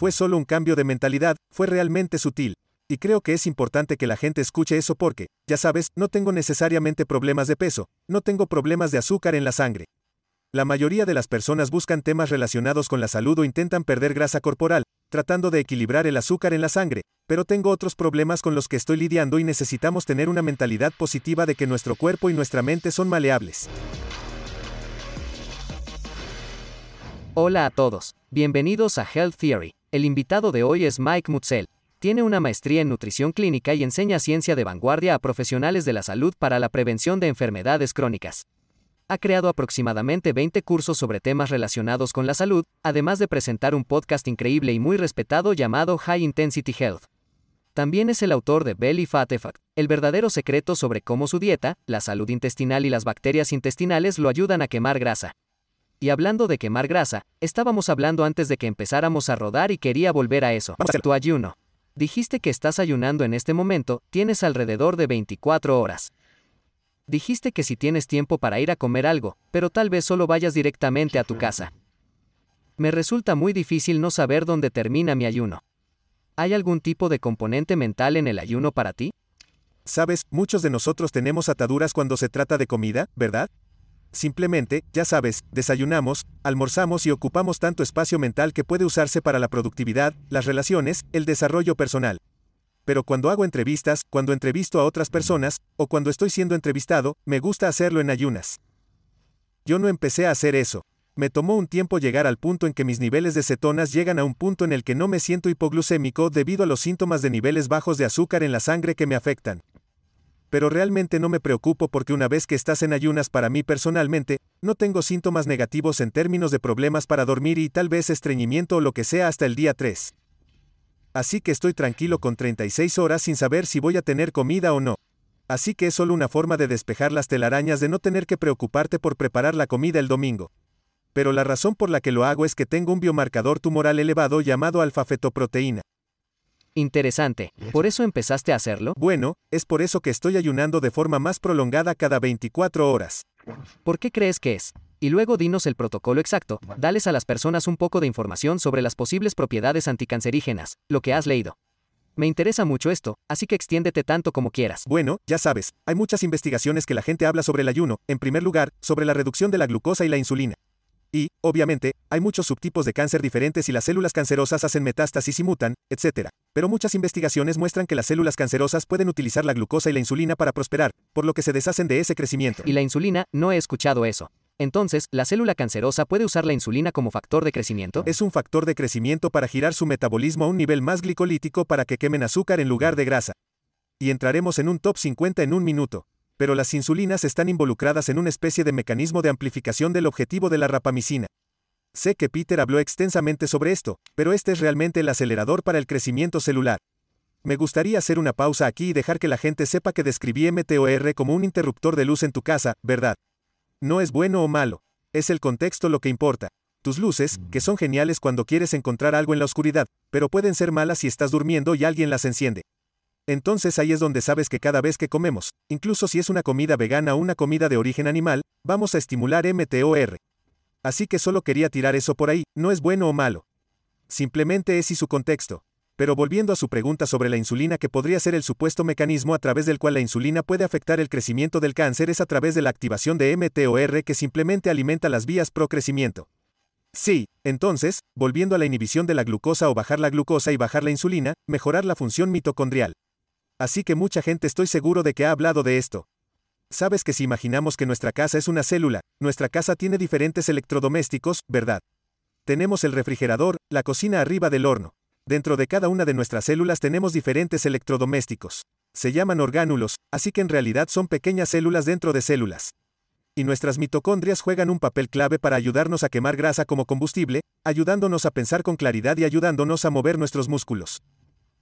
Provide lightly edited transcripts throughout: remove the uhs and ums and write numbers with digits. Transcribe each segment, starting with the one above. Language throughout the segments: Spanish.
Fue solo un cambio de mentalidad, fue realmente sutil. Y creo que es importante que la gente escuche eso porque, ya sabes, no tengo necesariamente problemas de peso, no tengo problemas de azúcar en la sangre. La mayoría de las personas buscan temas relacionados con la salud o intentan perder grasa corporal, tratando de equilibrar el azúcar en la sangre, pero tengo otros problemas con los que estoy lidiando y necesitamos tener una mentalidad positiva de que nuestro cuerpo y nuestra mente son maleables. Hola a todos, bienvenidos a Health Theory. El invitado de hoy es Mike Mutzel. Tiene una maestría en nutrición clínica y enseña ciencia de vanguardia a profesionales de la salud para la prevención de enfermedades crónicas. Ha creado aproximadamente 20 cursos sobre temas relacionados con la salud, además de presentar un podcast increíble y muy respetado llamado High Intensity Health. También es el autor de Belly Fat Effect, el verdadero secreto sobre cómo su dieta, la salud intestinal y las bacterias intestinales lo ayudan a quemar grasa. Y hablando de quemar grasa, estábamos hablando antes de que empezáramos a rodar y quería volver a eso. Tu ayuno. Dijiste que estás ayunando en este momento, tienes alrededor de 24 horas. Dijiste que si tienes tiempo para ir a comer algo, pero tal vez solo vayas directamente a tu casa. Me resulta muy difícil no saber dónde termina mi ayuno. ¿Hay algún tipo de componente mental en el ayuno para ti? Sabes, muchos de nosotros tenemos ataduras cuando se trata de comida, ¿verdad? Simplemente, ya sabes, desayunamos, almorzamos y ocupamos tanto espacio mental que puede usarse para la productividad, las relaciones, el desarrollo personal. Pero cuando hago entrevistas, cuando entrevisto a otras personas, o cuando estoy siendo entrevistado, me gusta hacerlo en ayunas. Yo no empecé a hacer eso. Me tomó un tiempo llegar al punto en que mis niveles de cetonas llegan a un punto en el que no me siento hipoglucémico debido a los síntomas de niveles bajos de azúcar en la sangre que me afectan. Pero realmente no me preocupo porque una vez que estás en ayunas para mí personalmente, no tengo síntomas negativos en términos de problemas para dormir y tal vez estreñimiento o lo que sea hasta el día 3. Así que estoy tranquilo con 36 horas sin saber si voy a tener comida o no. Así que es solo una forma de despejar las telarañas de no tener que preocuparte por preparar la comida el domingo. Pero la razón por la que lo hago es que tengo un biomarcador tumoral elevado llamado alfa-fetoproteína. Interesante. ¿Por eso empezaste a hacerlo? Bueno, es por eso que estoy ayunando de forma más prolongada cada 24 horas. ¿Por qué crees que es? Y luego dinos el protocolo exacto, dales a las personas un poco de información sobre las posibles propiedades anticancerígenas, lo que has leído. Me interesa mucho esto, así que extiéndete tanto como quieras. Bueno, ya sabes, hay muchas investigaciones que la gente habla sobre el ayuno, en primer lugar, sobre la reducción de la glucosa y la insulina. Y, obviamente, hay muchos subtipos de cáncer diferentes y las células cancerosas hacen metástasis y mutan, etc. Pero muchas investigaciones muestran que las células cancerosas pueden utilizar la glucosa y la insulina para prosperar, por lo que se deshacen de ese crecimiento. Y la insulina, no he escuchado eso. Entonces, ¿la célula cancerosa puede usar la insulina como factor de crecimiento? Es un factor de crecimiento para girar su metabolismo a un nivel más glicolítico para que quemen azúcar en lugar de grasa. Y entraremos en un top 50 en un minuto. Pero las insulinas están involucradas en una especie de mecanismo de amplificación del objetivo de la rapamicina. Sé que Peter habló extensamente sobre esto, pero este es realmente el acelerador para el crecimiento celular. Me gustaría hacer una pausa aquí y dejar que la gente sepa que describí mTOR como un interruptor de luz en tu casa, ¿verdad? No es bueno o malo, es el contexto lo que importa. Tus luces, que son geniales cuando quieres encontrar algo en la oscuridad, pero pueden ser malas si estás durmiendo y alguien las enciende. Entonces ahí es donde sabes que cada vez que comemos, incluso si es una comida vegana o una comida de origen animal, vamos a estimular mTOR. Así que solo quería tirar eso por ahí, no es bueno o malo. Simplemente es y su contexto. Pero volviendo a su pregunta sobre la insulina que podría ser el supuesto mecanismo a través del cual la insulina puede afectar el crecimiento del cáncer es a través de la activación de mTOR que simplemente alimenta las vías pro crecimiento. Sí, entonces, volviendo a la inhibición de la glucosa o bajar la glucosa y bajar la insulina, mejorar la función mitocondrial. Así que mucha gente estoy seguro de que ha hablado de esto. Sabes que si imaginamos que nuestra casa es una célula, nuestra casa tiene diferentes electrodomésticos, ¿verdad? Tenemos el refrigerador, la cocina arriba del horno. Dentro de cada una de nuestras células tenemos diferentes electrodomésticos. Se llaman orgánulos, así que en realidad son pequeñas células dentro de células. Y nuestras mitocondrias juegan un papel clave para ayudarnos a quemar grasa como combustible, ayudándonos a pensar con claridad y ayudándonos a mover nuestros músculos.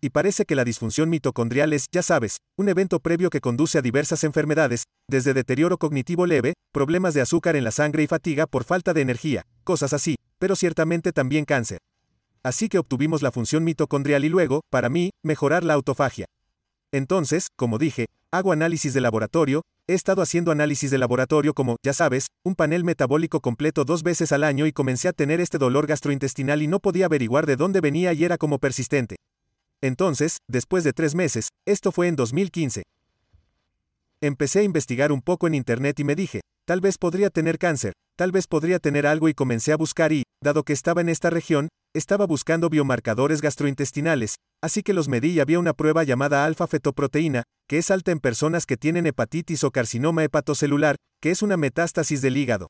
Y parece que la disfunción mitocondrial es, ya sabes, un evento previo que conduce a diversas enfermedades, desde deterioro cognitivo leve, problemas de azúcar en la sangre y fatiga por falta de energía, cosas así, pero ciertamente también cáncer. Así que obtuvimos la función mitocondrial y luego, para mí, mejorar la autofagia. Entonces, como dije, hago análisis de laboratorio. He estado haciendo análisis de laboratorio como, ya sabes, un panel metabólico completo 2 veces al año y comencé a tener este dolor gastrointestinal y no podía averiguar de dónde venía y era como persistente. Entonces, después de 3 meses, esto fue en 2015. Empecé a investigar un poco en internet y me dije, tal vez podría tener cáncer, tal vez podría tener algo y comencé a buscar y, dado que estaba en esta región, estaba buscando biomarcadores gastrointestinales, así que los medí y había una prueba llamada alfa-fetoproteína, que es alta en personas que tienen hepatitis o carcinoma hepatocelular, que es una metástasis del hígado.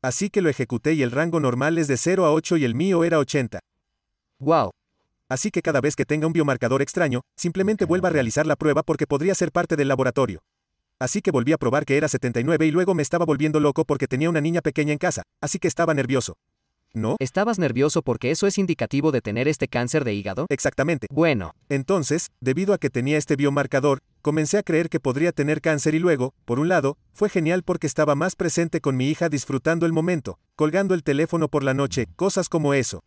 Así que lo ejecuté y el rango normal es de 0 a 8 y el mío era 80. ¡Wow! Así que cada vez que tenga un biomarcador extraño, simplemente vuelva a realizar la prueba porque podría ser parte del laboratorio. Así que volví a probar que era 79 y luego me estaba volviendo loco porque tenía una niña pequeña en casa, así que estaba nervioso. ¿No? ¿Estabas nervioso porque eso es indicativo de tener este cáncer de hígado? Exactamente. Bueno. Entonces, debido a que tenía este biomarcador, comencé a creer que podría tener cáncer y luego, por un lado, fue genial porque estaba más presente con mi hija disfrutando el momento, colgando el teléfono por la noche, cosas como eso.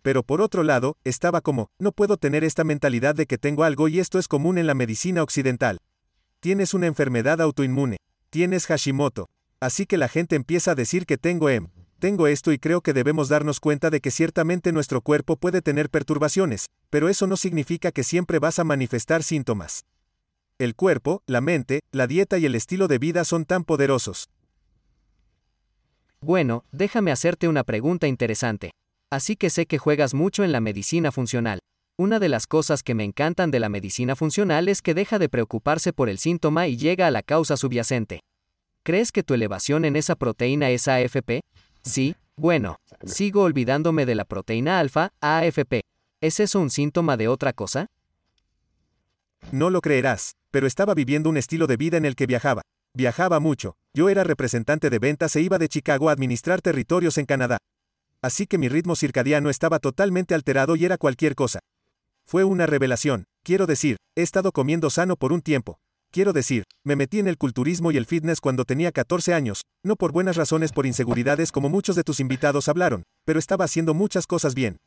Pero por otro lado, estaba como, no puedo tener esta mentalidad de que tengo algo y esto es común en la medicina occidental. Tienes una enfermedad autoinmune. Tienes Hashimoto. Así que la gente empieza a decir que tengo esto y creo que debemos darnos cuenta de que ciertamente nuestro cuerpo puede tener perturbaciones, pero eso no significa que siempre vas a manifestar síntomas. El cuerpo, la mente, la dieta y el estilo de vida son tan poderosos. Bueno, déjame hacerte una pregunta interesante. Así que sé que juegas mucho en la medicina funcional. Una de las cosas que me encantan de la medicina funcional es que deja de preocuparse por el síntoma y llega a la causa subyacente. ¿Crees que tu elevación en esa proteína es AFP? Sí, bueno, sigo olvidándome de la proteína alfa, AFP. ¿Es eso un síntoma de otra cosa? No lo creerás, pero estaba viviendo un estilo de vida en el que viajaba. Viajaba mucho. Yo era representante de ventas e iba de Chicago a administrar territorios en Canadá. Así que mi ritmo circadiano estaba totalmente alterado y era cualquier cosa. Fue una revelación. Quiero decir, he estado comiendo sano por un tiempo. Quiero decir, me metí en el culturismo y el fitness cuando tenía 14 años, no por buenas razones, por inseguridades como muchos de tus invitados hablaron, pero estaba haciendo muchas cosas bien.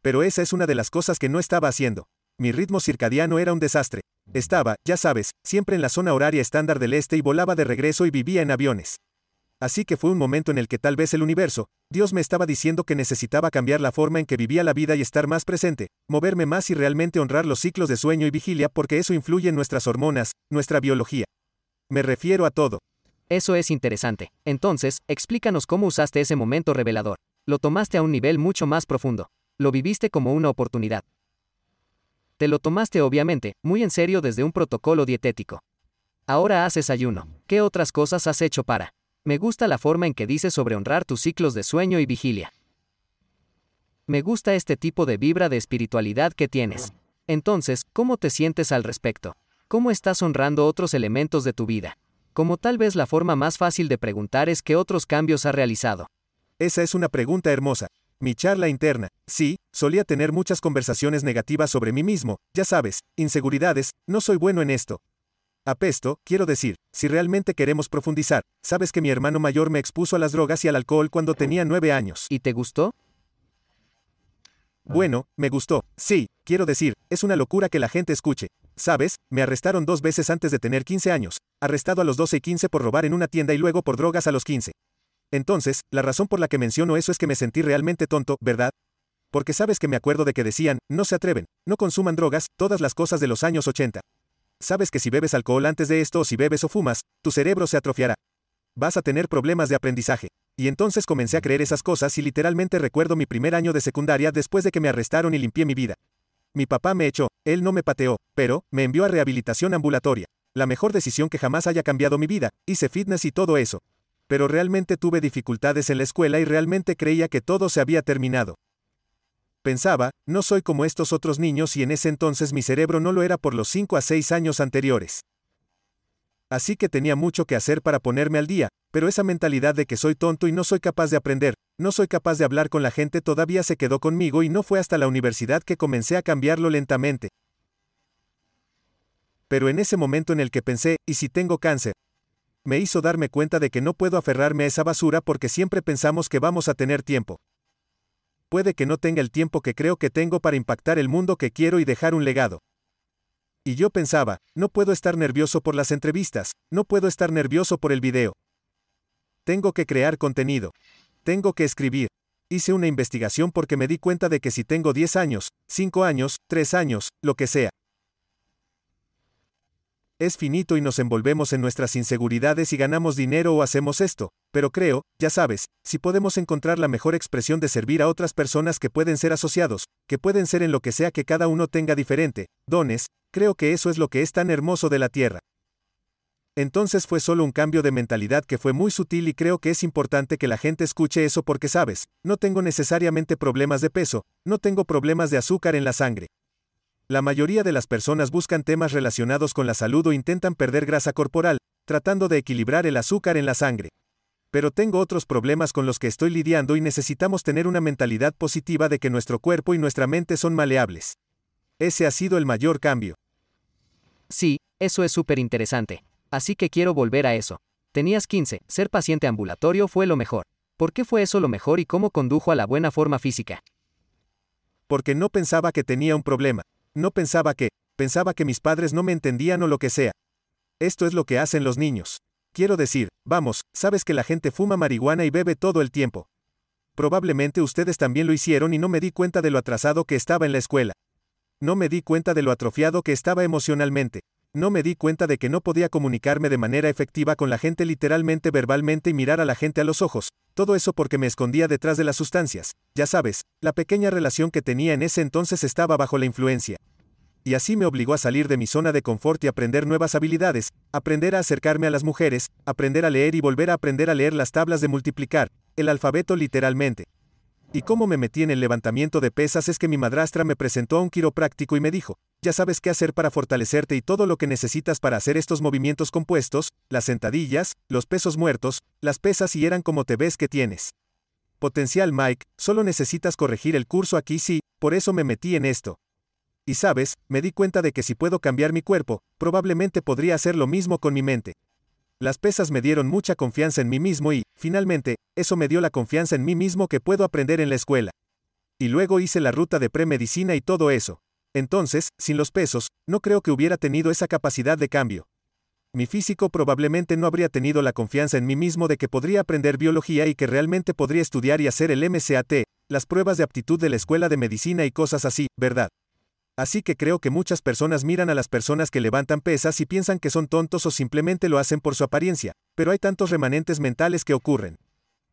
Pero esa es una de las cosas que no estaba haciendo. Mi ritmo circadiano era un desastre. Estaba, ya sabes, siempre en la zona horaria estándar del este y volaba de regreso y vivía en aviones. Así que fue un momento en el que tal vez el universo, Dios me estaba diciendo que necesitaba cambiar la forma en que vivía la vida y estar más presente, moverme más y realmente honrar los ciclos de sueño y vigilia porque eso influye en nuestras hormonas, nuestra biología. Me refiero a todo. Eso es interesante. Entonces, explícanos cómo usaste ese momento revelador. Lo tomaste a un nivel mucho más profundo. Lo viviste como una oportunidad. Te lo tomaste obviamente, muy en serio desde un protocolo dietético. Ahora haces ayuno. ¿Qué otras cosas has hecho para...? Me gusta la forma en que dices sobre honrar tus ciclos de sueño y vigilia. Me gusta este tipo de vibra de espiritualidad que tienes. Entonces, ¿cómo te sientes al respecto? ¿Cómo estás honrando otros elementos de tu vida? Como tal vez la forma más fácil de preguntar es ¿qué otros cambios has realizado? Esa es una pregunta hermosa. Mi charla interna. Sí, solía tener muchas conversaciones negativas sobre mí mismo, ya sabes, inseguridades, no soy bueno en esto. Apesto, quiero decir, si realmente queremos profundizar, sabes que mi hermano mayor me expuso a las drogas y al alcohol cuando tenía 9 años. ¿Y te gustó? Bueno, me gustó, sí, quiero decir, es una locura que la gente escuche. Sabes, me arrestaron 2 veces antes de tener 15 años, arrestado a los 12 y 15 por robar en una tienda y luego por drogas a los 15. Entonces, la razón por la que menciono eso es que me sentí realmente tonto, ¿verdad? Porque sabes que me acuerdo de que decían, no se atreven, no consuman drogas, todas las cosas de los años 80. Sabes que si bebes alcohol antes de esto o si bebes o fumas, tu cerebro se atrofiará. vas a tener problemas de aprendizaje. Y entonces comencé a creer esas cosas y literalmente recuerdo mi primer año de secundaria después de que me arrestaron y limpié mi vida. Mi papá me echó, él no me pateó, pero me envió a rehabilitación ambulatoria. La mejor decisión que jamás haya cambiado mi vida, hice fitness y todo eso. Pero realmente tuve dificultades en la escuela y realmente creía que todo se había terminado. Pensaba, no soy como estos otros niños y en ese entonces mi cerebro no lo era por los 5 a 6 años anteriores. Así que tenía mucho que hacer para ponerme al día, pero esa mentalidad de que soy tonto y no soy capaz de aprender, no soy capaz de hablar con la gente todavía se quedó conmigo y no fue hasta la universidad que comencé a cambiarlo lentamente. Pero en ese momento en el que pensé, ¿y si tengo cáncer? Me hizo darme cuenta de que no puedo aferrarme a esa basura porque siempre pensamos que vamos a tener tiempo. Puede que no tenga el tiempo que creo que tengo para impactar el mundo que quiero y dejar un legado. Y yo pensaba, no puedo estar nervioso por las entrevistas, no puedo estar nervioso por el video. Tengo que crear contenido. Tengo que escribir. Hice una investigación porque me di cuenta de que si tengo 10 años, 5 años, 3 años, lo que sea, es finito y nos envolvemos en nuestras inseguridades y ganamos dinero o hacemos esto, pero creo, ya sabes, si podemos encontrar la mejor expresión de servir a otras personas que pueden ser asociados, que pueden ser en lo que sea que cada uno tenga diferente, dones, creo que eso es lo que es tan hermoso de la tierra. Entonces fue solo un cambio de mentalidad que fue muy sutil y creo que es importante que la gente escuche eso porque sabes, no tengo necesariamente problemas de peso, no tengo problemas de azúcar en la sangre. La mayoría de las personas buscan temas relacionados con la salud o intentan perder grasa corporal, tratando de equilibrar el azúcar en la sangre. Pero tengo otros problemas con los que estoy lidiando y necesitamos tener una mentalidad positiva de que nuestro cuerpo y nuestra mente son maleables. Ese ha sido el mayor cambio. Sí, eso es súper interesante. Así que quiero volver a eso. Tenías 15, ser paciente ambulatorio fue lo mejor. ¿Por qué fue eso lo mejor y cómo condujo a la buena forma física? Porque no pensaba que tenía un problema. No pensaba que mis padres no me entendían o lo que sea. Esto es lo que hacen los niños. Quiero decir, vamos, sabes que la gente fuma marihuana y bebe todo el tiempo. Probablemente ustedes también lo hicieron y no me di cuenta de lo atrasado que estaba en la escuela. No me di cuenta de lo atrofiado que estaba emocionalmente. No me di cuenta de que no podía comunicarme de manera efectiva con la gente literalmente verbalmente y mirar a la gente a los ojos. Todo eso porque me escondía detrás de las sustancias. Ya sabes, la pequeña relación que tenía en ese entonces estaba bajo la influencia. Y así me obligó a salir de mi zona de confort y aprender nuevas habilidades, aprender a acercarme a las mujeres, aprender a leer y volver a aprender a leer las tablas de multiplicar, el alfabeto literalmente. Y cómo me metí en el levantamiento de pesas es que mi madrastra me presentó a un quiropráctico y me dijo, ya sabes qué hacer para fortalecerte y todo lo que necesitas para hacer estos movimientos compuestos, las sentadillas, los pesos muertos, las pesas y eran como te ves que tienes. Potencial Mike, solo necesitas corregir el curso aquí sí, por eso me metí en esto. Y sabes, me di cuenta de que si puedo cambiar mi cuerpo, probablemente podría hacer lo mismo con mi mente. Las pesas me dieron mucha confianza en mí mismo y, finalmente, eso me dio la confianza en mí mismo que puedo aprender en la escuela. Y luego hice la ruta de premedicina y todo eso. Entonces, sin los pesos, no creo que hubiera tenido esa capacidad de cambio. Mi físico probablemente no habría tenido la confianza en mí mismo de que podría aprender biología y que realmente podría estudiar y hacer el MCAT, las pruebas de aptitud de la escuela de medicina y cosas así, ¿verdad? Así que creo que muchas personas miran a las personas que levantan pesas y piensan que son tontos o simplemente lo hacen por su apariencia, pero hay tantos remanentes mentales que ocurren.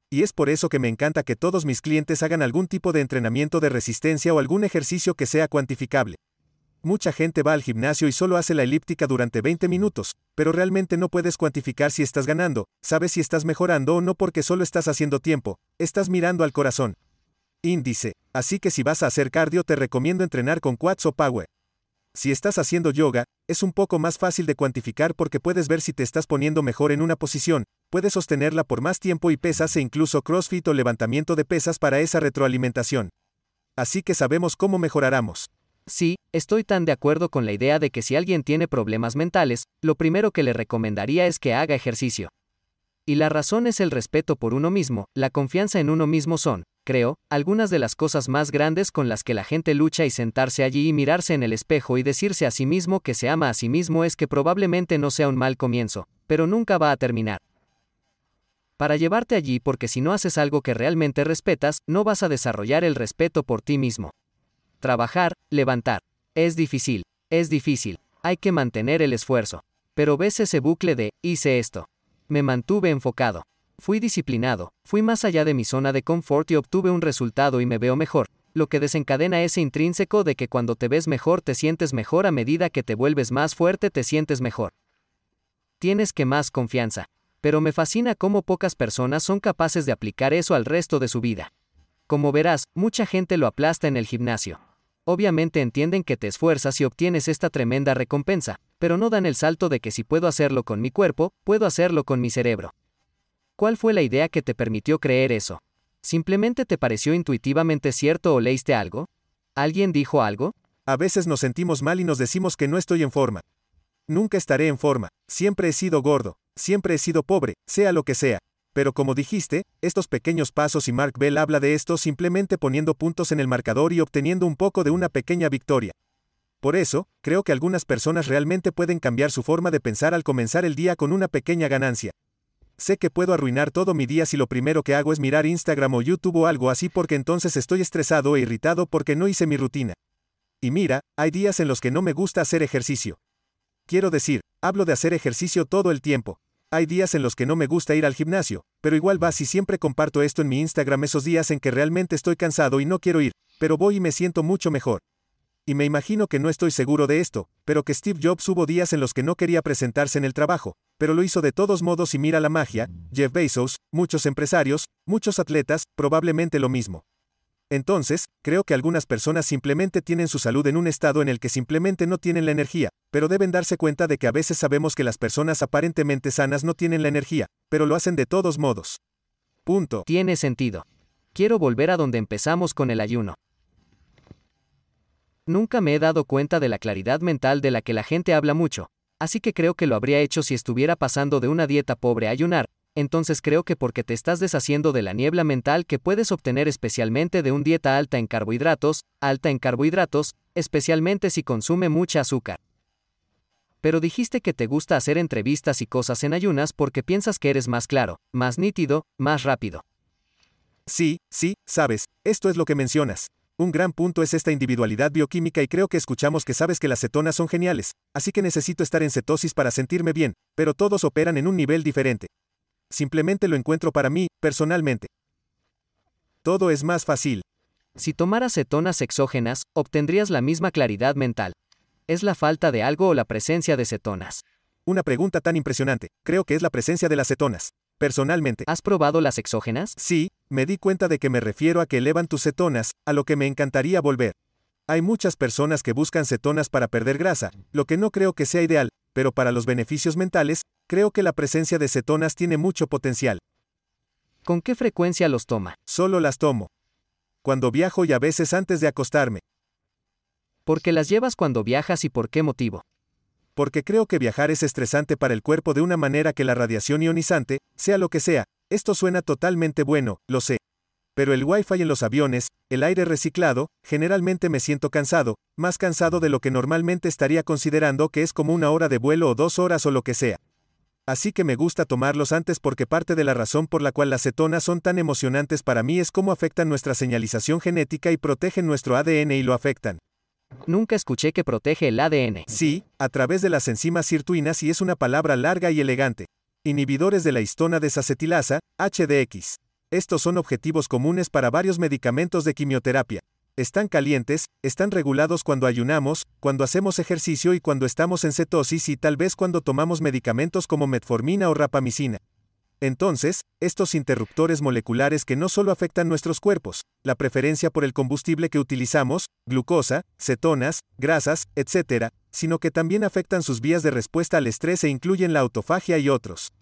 Y es por eso que me encanta que todos mis clientes hagan algún tipo de entrenamiento de resistencia o algún ejercicio que sea cuantificable. Mucha gente va al gimnasio y solo hace la elíptica durante 20 minutos, pero realmente no puedes cuantificar si estás ganando, sabes si estás mejorando o no porque solo estás haciendo tiempo, estás mirando al corazón. Índice. Así que si vas a hacer cardio te recomiendo entrenar con quads o power. Si estás haciendo yoga, es un poco más fácil de cuantificar porque puedes ver si te estás poniendo mejor en una posición, puedes sostenerla por más tiempo y pesas e incluso crossfit o levantamiento de pesas para esa retroalimentación. Así que sabemos cómo mejoraremos. Sí, estoy tan de acuerdo con la idea de que si alguien tiene problemas mentales, lo primero que le recomendaría es que haga ejercicio. Y la razón es el respeto por uno mismo, la confianza en uno mismo son, creo, algunas de las cosas más grandes con las que la gente lucha y sentarse allí y mirarse en el espejo y decirse a sí mismo que se ama a sí mismo es que probablemente no sea un mal comienzo, pero nunca va a terminar. Para llevarte allí porque si no haces algo que realmente respetas, no vas a desarrollar el respeto por ti mismo. Trabajar, levantar. Es difícil, hay que mantener el esfuerzo. Pero ves ese bucle de, hice esto. Me mantuve enfocado. Fui disciplinado, fui más allá de mi zona de confort y obtuve un resultado y me veo mejor, lo que desencadena ese intrínseco de que cuando te ves mejor te sientes mejor, a medida que te vuelves más fuerte te sientes mejor. Tienes que más confianza. Pero me fascina cómo pocas personas son capaces de aplicar eso al resto de su vida. Como verás, mucha gente lo aplasta en el gimnasio. Obviamente entienden que te esfuerzas y obtienes esta tremenda recompensa, pero no dan el salto de que si puedo hacerlo con mi cuerpo, puedo hacerlo con mi cerebro. ¿Cuál fue la idea que te permitió creer eso? ¿Simplemente te pareció intuitivamente cierto o leíste algo? ¿Alguien dijo algo? A veces nos sentimos mal y nos decimos que no estoy en forma. Nunca estaré en forma, siempre he sido gordo, siempre he sido pobre, sea lo que sea. Pero como dijiste, estos pequeños pasos, y Mark Bell habla de esto, simplemente poniendo puntos en el marcador y obteniendo un poco de una pequeña victoria. Por eso, creo que algunas personas realmente pueden cambiar su forma de pensar al comenzar el día con una pequeña ganancia. Sé que puedo arruinar todo mi día si lo primero que hago es mirar Instagram o YouTube o algo así, porque entonces estoy estresado e irritado porque no hice mi rutina. Y mira, hay días en los que no me gusta hacer ejercicio. Quiero decir, hablo de hacer ejercicio todo el tiempo. Hay días en los que no me gusta ir al gimnasio, pero igual vas, y siempre comparto esto en mi Instagram, esos días en que realmente estoy cansado y no quiero ir, pero voy y me siento mucho mejor. Y me imagino que no estoy seguro de esto, pero que Steve Jobs hubo días en los que no quería presentarse en el trabajo, pero lo hizo de todos modos, y mira la magia, Jeff Bezos, muchos empresarios, muchos atletas, probablemente lo mismo. Entonces, creo que algunas personas simplemente tienen su salud en un estado en el que simplemente no tienen la energía, pero deben darse cuenta de que a veces sabemos que las personas aparentemente sanas no tienen la energía, pero lo hacen de todos modos. Punto. Tiene sentido. Quiero volver a donde empezamos con el ayuno. Nunca me he dado cuenta de la claridad mental de la que la gente habla mucho, así que creo que lo habría hecho si estuviera pasando de una dieta pobre a ayunar. Entonces creo que porque te estás deshaciendo de la niebla mental que puedes obtener, especialmente de una dieta alta en carbohidratos, especialmente si consume mucha azúcar. Pero dijiste que te gusta hacer entrevistas y cosas en ayunas porque piensas que eres más claro, más nítido, más rápido. Sí, sabes, esto es lo que mencionas. Un gran punto es esta individualidad bioquímica, y creo que escuchamos que sabes que las cetonas son geniales, así que necesito estar en cetosis para sentirme bien, pero todos operan en un nivel diferente. Simplemente lo encuentro para mí, personalmente. Todo es más fácil. Si tomaras cetonas exógenas, obtendrías la misma claridad mental. ¿Es la falta de algo o la presencia de cetonas? Una pregunta tan impresionante. Creo que es la presencia de las cetonas. Personalmente. ¿Has probado las exógenas? Sí, me di cuenta de que me refiero a que elevan tus cetonas, a lo que me encantaría volver. Hay muchas personas que buscan cetonas para perder grasa, lo que no creo que sea ideal, pero para los beneficios mentales, creo que la presencia de cetonas tiene mucho potencial. ¿Con qué frecuencia los toma? Solo las tomo cuando viajo y a veces antes de acostarme. ¿Por qué las llevas cuando viajas y por qué motivo? Porque creo que viajar es estresante para el cuerpo de una manera que la radiación ionizante, sea lo que sea, esto suena totalmente bueno, lo sé. Pero el wifi en los aviones, el aire reciclado, generalmente me siento cansado, más cansado de lo que normalmente estaría, considerando que es como una hora de vuelo o 2 horas o lo que sea. Así que me gusta tomarlos antes, porque parte de la razón por la cual las cetonas son tan emocionantes para mí es cómo afectan nuestra señalización genética y protegen nuestro ADN y lo afectan. Nunca escuché que protege el ADN. Sí, a través de las enzimas sirtuinas, y es una palabra larga y elegante. Inhibidores de la histona desacetilasa, HDX. Estos son objetivos comunes para varios medicamentos de quimioterapia. Están calientes, están regulados cuando ayunamos, cuando hacemos ejercicio y cuando estamos en cetosis, y tal vez cuando tomamos medicamentos como metformina o rapamicina. Entonces, estos interruptores moleculares que no solo afectan nuestros cuerpos, la preferencia por el combustible que utilizamos, glucosa, cetonas, grasas, etc., sino que también afectan sus vías de respuesta al estrés e incluyen la autofagia y otros.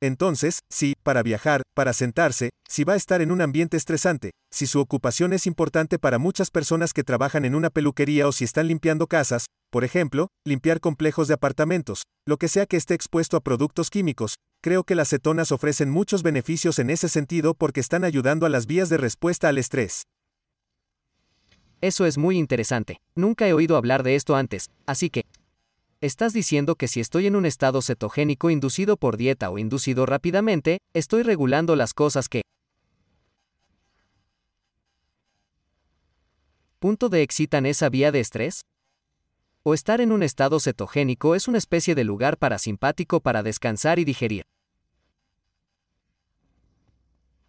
Entonces, sí, para viajar, para sentarse, si va a estar en un ambiente estresante, si su ocupación es importante para muchas personas que trabajan en una peluquería o si están limpiando casas, por ejemplo, limpiar complejos de apartamentos, lo que sea que esté expuesto a productos químicos, creo que las cetonas ofrecen muchos beneficios en ese sentido porque están ayudando a las vías de respuesta al estrés. Eso es muy interesante. Nunca he oído hablar de esto antes, así que... ¿Estás diciendo que si estoy en un estado cetogénico inducido por dieta o inducido rápidamente, estoy regulando las cosas que... excitan esa vía de estrés? ¿O estar en un estado cetogénico es una especie de lugar parasimpático para descansar y digerir?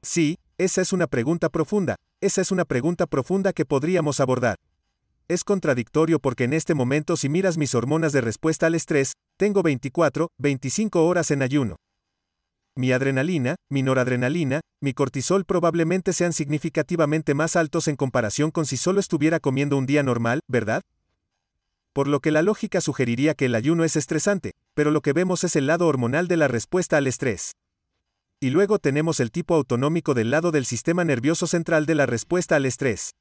Sí, esa es una pregunta profunda, que podríamos abordar. Es contradictorio porque en este momento si miras mis hormonas de respuesta al estrés, tengo 24, 25 horas en ayuno. Mi adrenalina, mi noradrenalina, mi cortisol probablemente sean significativamente más altos en comparación con si solo estuviera comiendo un día normal, ¿verdad? Por lo que la lógica sugeriría que el ayuno es estresante, pero lo que vemos es el lado hormonal de la respuesta al estrés. Y luego tenemos el tipo autonómico del lado del sistema nervioso central de la respuesta al estrés.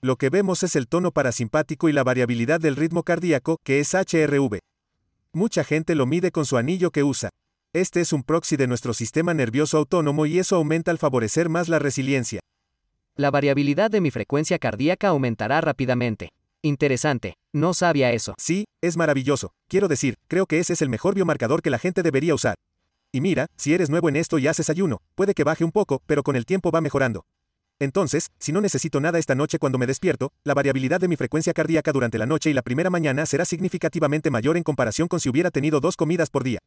Lo que vemos es el tono parasimpático y la variabilidad del ritmo cardíaco, que es HRV. Mucha gente lo mide con su anillo que usa. Este es un proxy de nuestro sistema nervioso autónomo y eso aumenta al favorecer más la resiliencia. La variabilidad de mi frecuencia cardíaca aumentará rápidamente. Interesante, no sabía eso. Sí, es maravilloso. Quiero decir, creo que ese es el mejor biomarcador que la gente debería usar. Y mira, si eres nuevo en esto y haces ayuno, puede que baje un poco, pero con el tiempo va mejorando. Entonces, si no necesito nada esta noche cuando me despierto, la variabilidad de mi frecuencia cardíaca durante la noche y la primera mañana será significativamente mayor en comparación con si hubiera tenido 2 comidas por día.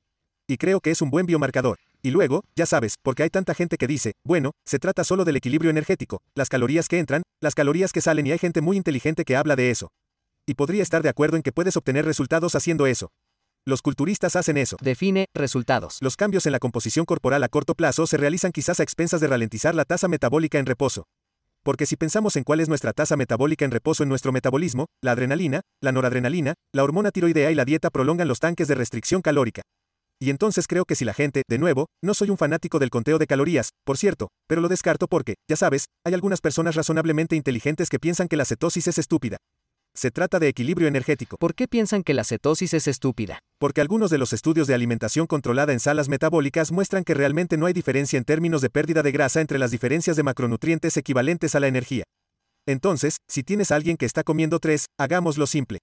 Y creo que es un buen biomarcador. Y luego, ya sabes, porque hay tanta gente que dice, bueno, se trata solo del equilibrio energético, las calorías que entran, las calorías que salen, y hay gente muy inteligente que habla de eso. Y podría estar de acuerdo en que puedes obtener resultados haciendo eso. Los culturistas hacen eso. Define resultados. Los cambios en la composición corporal a corto plazo se realizan quizás a expensas de ralentizar la tasa metabólica en reposo. Porque si pensamos en cuál es nuestra tasa metabólica en reposo en nuestro metabolismo, la adrenalina, la noradrenalina, la hormona tiroidea y la dieta prolongan los tanques de restricción calórica. Y entonces creo que si la gente, de nuevo, no soy un fanático del conteo de calorías, por cierto, pero lo descarto porque, ya sabes, hay algunas personas razonablemente inteligentes que piensan que la cetosis es estúpida. Se trata de equilibrio energético. ¿Por qué piensan que la cetosis es estúpida? Porque algunos de los estudios de alimentación controlada en salas metabólicas muestran que realmente no hay diferencia en términos de pérdida de grasa entre las diferencias de macronutrientes equivalentes a la energía. Entonces, si tienes a alguien que está comiendo 3, hagámoslo simple.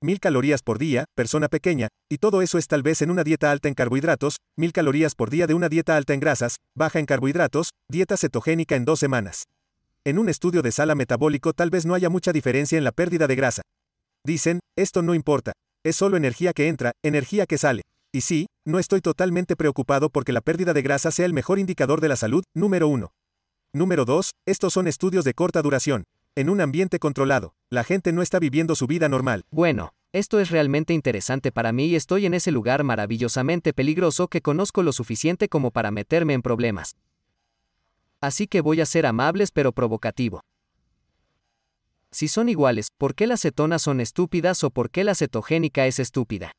1000 calorías por día, persona pequeña, y todo eso es tal vez en una dieta alta en carbohidratos, 1000 calorías por día de una dieta alta en grasas, baja en carbohidratos, dieta cetogénica en 2 semanas. En un estudio de sala metabólico tal vez no haya mucha diferencia en la pérdida de grasa. Dicen, esto no importa, es solo energía que entra, energía que sale. Y sí, no estoy totalmente preocupado porque la pérdida de grasa sea el mejor indicador de la salud, número 1. Número 2, estos son estudios de corta duración. En un ambiente controlado, la gente no está viviendo su vida normal. Bueno, esto es realmente interesante para mí y estoy en ese lugar maravillosamente peligroso que conozco lo suficiente como para meterme en problemas. Así que voy a ser amables pero provocativo. Si son iguales, ¿por qué las cetonas son estúpidas o por qué la cetogénica es estúpida?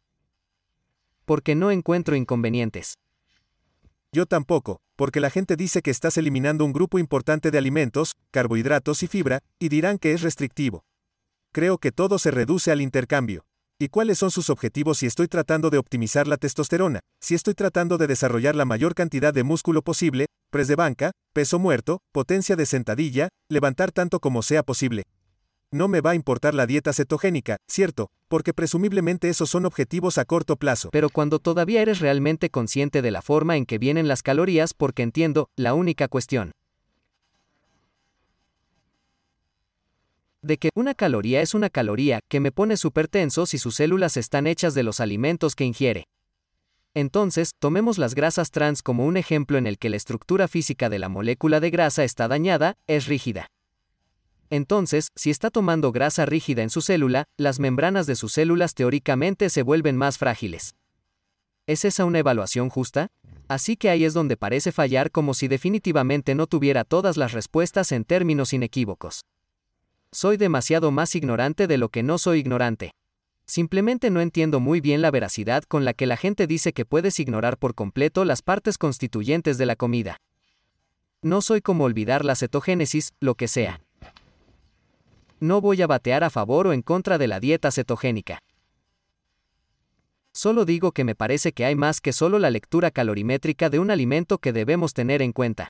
Porque no encuentro inconvenientes. Yo tampoco, porque la gente dice que estás eliminando un grupo importante de alimentos, carbohidratos y fibra, y dirán que es restrictivo. Creo que todo se reduce al intercambio. ¿Y cuáles son sus objetivos si estoy tratando de optimizar la testosterona, si estoy tratando de desarrollar la mayor cantidad de músculo posible, press de banca, peso muerto, potencia de sentadilla, levantar tanto como sea posible? No me va a importar la dieta cetogénica, ¿cierto? Porque presumiblemente esos son objetivos a corto plazo. Pero cuando todavía eres realmente consciente de la forma en que vienen las calorías, porque entiendo, la única cuestión de que una caloría es una caloría, que me pone súper tenso si sus células están hechas de los alimentos que ingiere. Entonces, tomemos las grasas trans como un ejemplo en el que la estructura física de la molécula de grasa está dañada, es rígida. Entonces, si está tomando grasa rígida en su célula, las membranas de sus células teóricamente se vuelven más frágiles. ¿Es esa una evaluación justa? Así que ahí es donde parece fallar, como si definitivamente no tuviera todas las respuestas en términos inequívocos. Soy demasiado más ignorante de lo que no soy ignorante. Simplemente no entiendo muy bien la veracidad con la que la gente dice que puedes ignorar por completo las partes constituyentes de la comida. No soy como olvidar la cetogénesis, lo que sea. No voy a batear a favor o en contra de la dieta cetogénica. Solo digo que me parece que hay más que solo la lectura calorimétrica de un alimento que debemos tener en cuenta.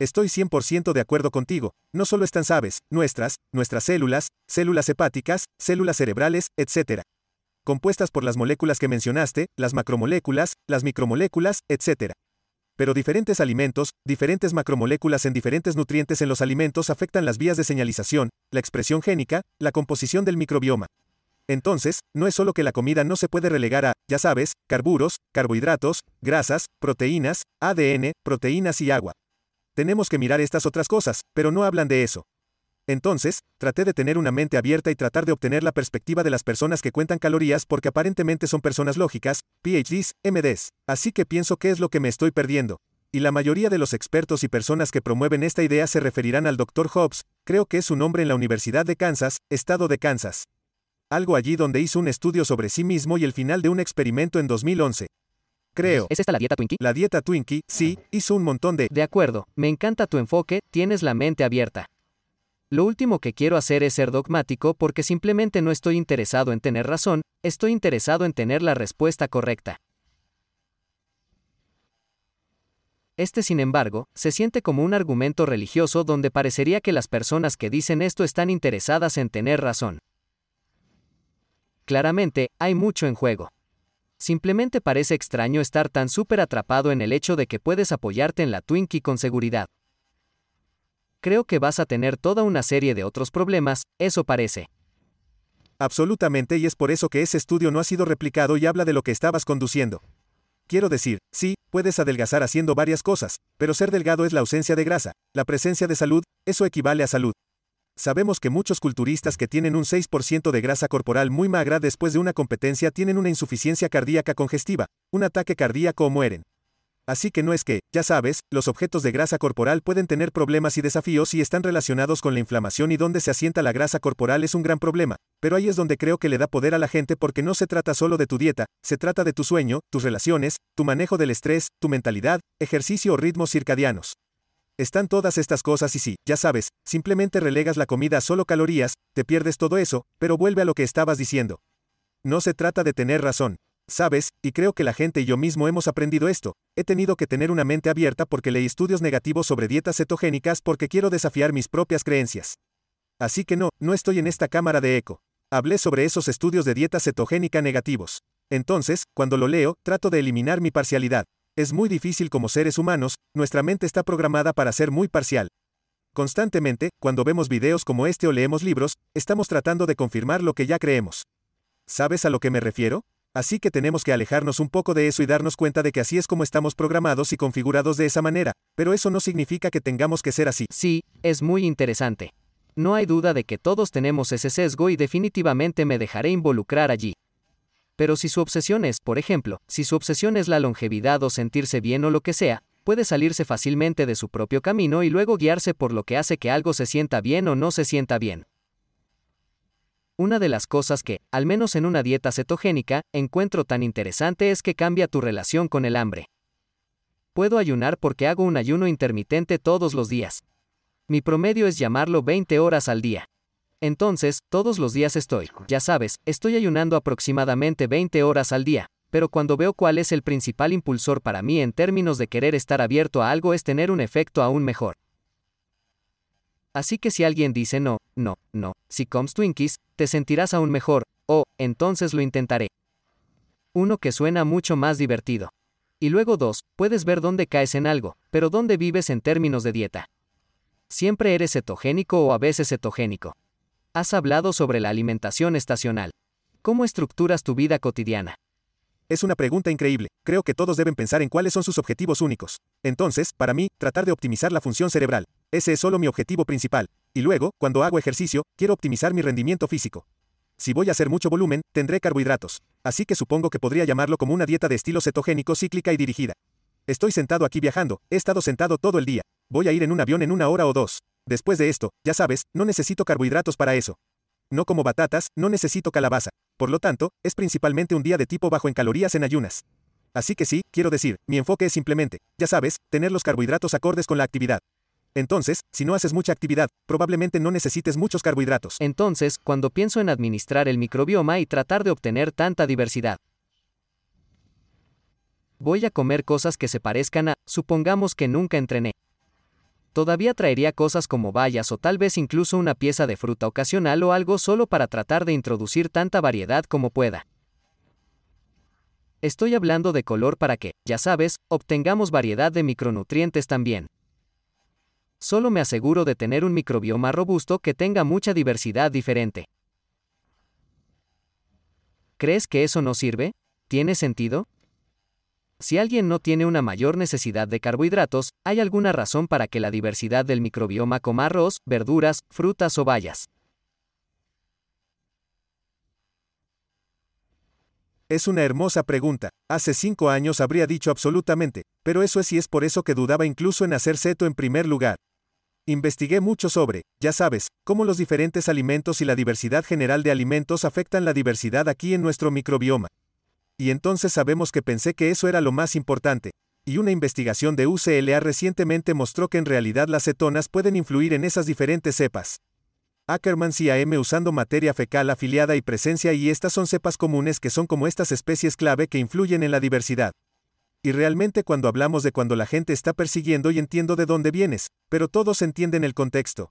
Estoy 100% de acuerdo contigo. No solo están, sabes, nuestras células, células hepáticas, células cerebrales, etc. Compuestas por las moléculas que mencionaste, las macromoléculas, las micromoléculas, etc. Pero diferentes alimentos, diferentes macromoléculas en diferentes nutrientes en los alimentos afectan las vías de señalización, la expresión génica, la composición del microbioma. Entonces, no es solo que la comida no se puede relegar a, ya sabes, carburos, carbohidratos, grasas, proteínas, ADN, proteínas y agua. Tenemos que mirar estas otras cosas, pero no hablan de eso. Entonces, traté de tener una mente abierta y tratar de obtener la perspectiva de las personas que cuentan calorías porque aparentemente son personas lógicas, PhDs, MDs, así que pienso qué es lo que me estoy perdiendo. Y la mayoría de los expertos y personas que promueven esta idea se referirán al Dr. Hobbs, creo que es su nombre en la Universidad de Kansas, estado de Kansas. Algo allí donde hizo un estudio sobre sí mismo y el final de un experimento en 2011. Creo. ¿Es esta la dieta Twinkie? La dieta Twinkie, sí, hizo un montón de... De acuerdo, me encanta tu enfoque, tienes la mente abierta. Lo último que quiero hacer es ser dogmático porque simplemente no estoy interesado en tener razón, estoy interesado en tener la respuesta correcta. Este, sin embargo, se siente como un argumento religioso donde parecería que las personas que dicen esto están interesadas en tener razón. Claramente, hay mucho en juego. Simplemente parece extraño estar tan súper atrapado en el hecho de que puedes apoyarte en la Twinkie con seguridad. Creo que vas a tener toda una serie de otros problemas, eso parece. Absolutamente, y es por eso que ese estudio no ha sido replicado y habla de lo que estabas conduciendo. Quiero decir, sí, puedes adelgazar haciendo varias cosas, pero ser delgado es la ausencia de grasa, la presencia de salud, eso equivale a salud. Sabemos que muchos culturistas que tienen un 6% de grasa corporal muy magra después de una competencia tienen una insuficiencia cardíaca congestiva, un ataque cardíaco o mueren. Así que no es que, ya sabes, los objetos de grasa corporal pueden tener problemas y desafíos y están relacionados con la inflamación y donde se asienta la grasa corporal es un gran problema, pero ahí es donde creo que le da poder a la gente porque no se trata solo de tu dieta, se trata de tu sueño, tus relaciones, tu manejo del estrés, tu mentalidad, ejercicio o ritmos circadianos. Están todas estas cosas y sí, ya sabes, simplemente relegas la comida a solo calorías, te pierdes todo eso, pero vuelve a lo que estabas diciendo. No se trata de tener razón. Sabes, y creo que la gente y yo mismo hemos aprendido esto, he tenido que tener una mente abierta porque leí estudios negativos sobre dietas cetogénicas porque quiero desafiar mis propias creencias. Así que no estoy en esta cámara de eco. Hablé sobre esos estudios de dieta cetogénica negativos. Entonces, cuando lo leo, trato de eliminar mi parcialidad. Es muy difícil como seres humanos, nuestra mente está programada para ser muy parcial. Constantemente, cuando vemos videos como este o leemos libros, estamos tratando de confirmar lo que ya creemos. ¿Sabes a lo que me refiero? Así que tenemos que alejarnos un poco de eso y darnos cuenta de que así es como estamos programados y configurados de esa manera, pero eso no significa que tengamos que ser así. Sí, es muy interesante. No hay duda de que todos tenemos ese sesgo y definitivamente me dejaré involucrar allí. Pero si su obsesión es, por ejemplo, si su obsesión es la longevidad o sentirse bien o lo que sea, puede salirse fácilmente de su propio camino y luego guiarse por lo que hace que algo se sienta bien o no se sienta bien. Una de las cosas que, al menos en una dieta cetogénica, encuentro tan interesante es que cambia tu relación con el hambre. Puedo ayunar porque hago un ayuno intermitente todos los días. Mi promedio es llamarlo 20 horas al día. Entonces, todos los días estoy, ya sabes, estoy ayunando aproximadamente 20 horas al día, pero cuando veo cuál es el principal impulsor para mí en términos de querer estar abierto a algo es tener un efecto aún mejor. Así que si alguien dice no, si comes Twinkies, te sentirás aún mejor, entonces lo intentaré. Uno, que suena mucho más divertido. Y luego dos, puedes ver dónde caes en algo, pero dónde vives en términos de dieta. Siempre eres cetogénico o a veces cetogénico. Has hablado sobre la alimentación estacional. ¿Cómo estructuras tu vida cotidiana? Es una pregunta increíble. Creo que todos deben pensar en cuáles son sus objetivos únicos. Entonces, para mí, tratar de optimizar la función cerebral. Ese es solo mi objetivo principal. Y luego, cuando hago ejercicio, quiero optimizar mi rendimiento físico. Si voy a hacer mucho volumen, tendré carbohidratos. Así que supongo que podría llamarlo como una dieta de estilo cetogénico cíclica y dirigida. Estoy sentado aquí viajando. He estado sentado todo el día. Voy a ir en un avión en una hora o dos. Después de esto, ya sabes, no necesito carbohidratos para eso. No como batatas, no necesito calabaza. Por lo tanto, es principalmente un día de tipo bajo en calorías en ayunas. Así que sí, quiero decir, mi enfoque es simplemente, ya sabes, tener los carbohidratos acordes con la actividad. Entonces, si no haces mucha actividad, probablemente no necesites muchos carbohidratos. Entonces, cuando pienso en administrar el microbioma y tratar de obtener tanta diversidad, voy a comer cosas que se parezcan a, supongamos que nunca entrené. Todavía traería cosas como bayas o tal vez incluso una pieza de fruta ocasional o algo solo para tratar de introducir tanta variedad como pueda. Estoy hablando de color para que, ya sabes, obtengamos variedad de micronutrientes también. Solo me aseguro de tener un microbioma robusto que tenga mucha diversidad diferente. ¿Crees que eso no sirve? ¿Tiene sentido? Si alguien no tiene una mayor necesidad de carbohidratos, hay alguna razón para que la diversidad del microbioma coma arroz, verduras, frutas o bayas. Es una hermosa pregunta. Hace 5 años habría dicho absolutamente, pero eso es y es por eso que dudaba incluso en hacer keto en primer lugar. Investigué mucho sobre, ya sabes, cómo los diferentes alimentos y la diversidad general de alimentos afectan la diversidad aquí en nuestro microbioma. Y entonces sabemos que pensé que eso era lo más importante. Y una investigación de UCLA recientemente mostró que en realidad las cetonas pueden influir en esas diferentes cepas. Ackermann CAM usando materia fecal afiliada y presencia y estas son cepas comunes que son como estas especies clave que influyen en la diversidad. Y realmente cuando hablamos de cuando la gente está persiguiendo y entiendo de dónde vienes, pero todos entienden el contexto.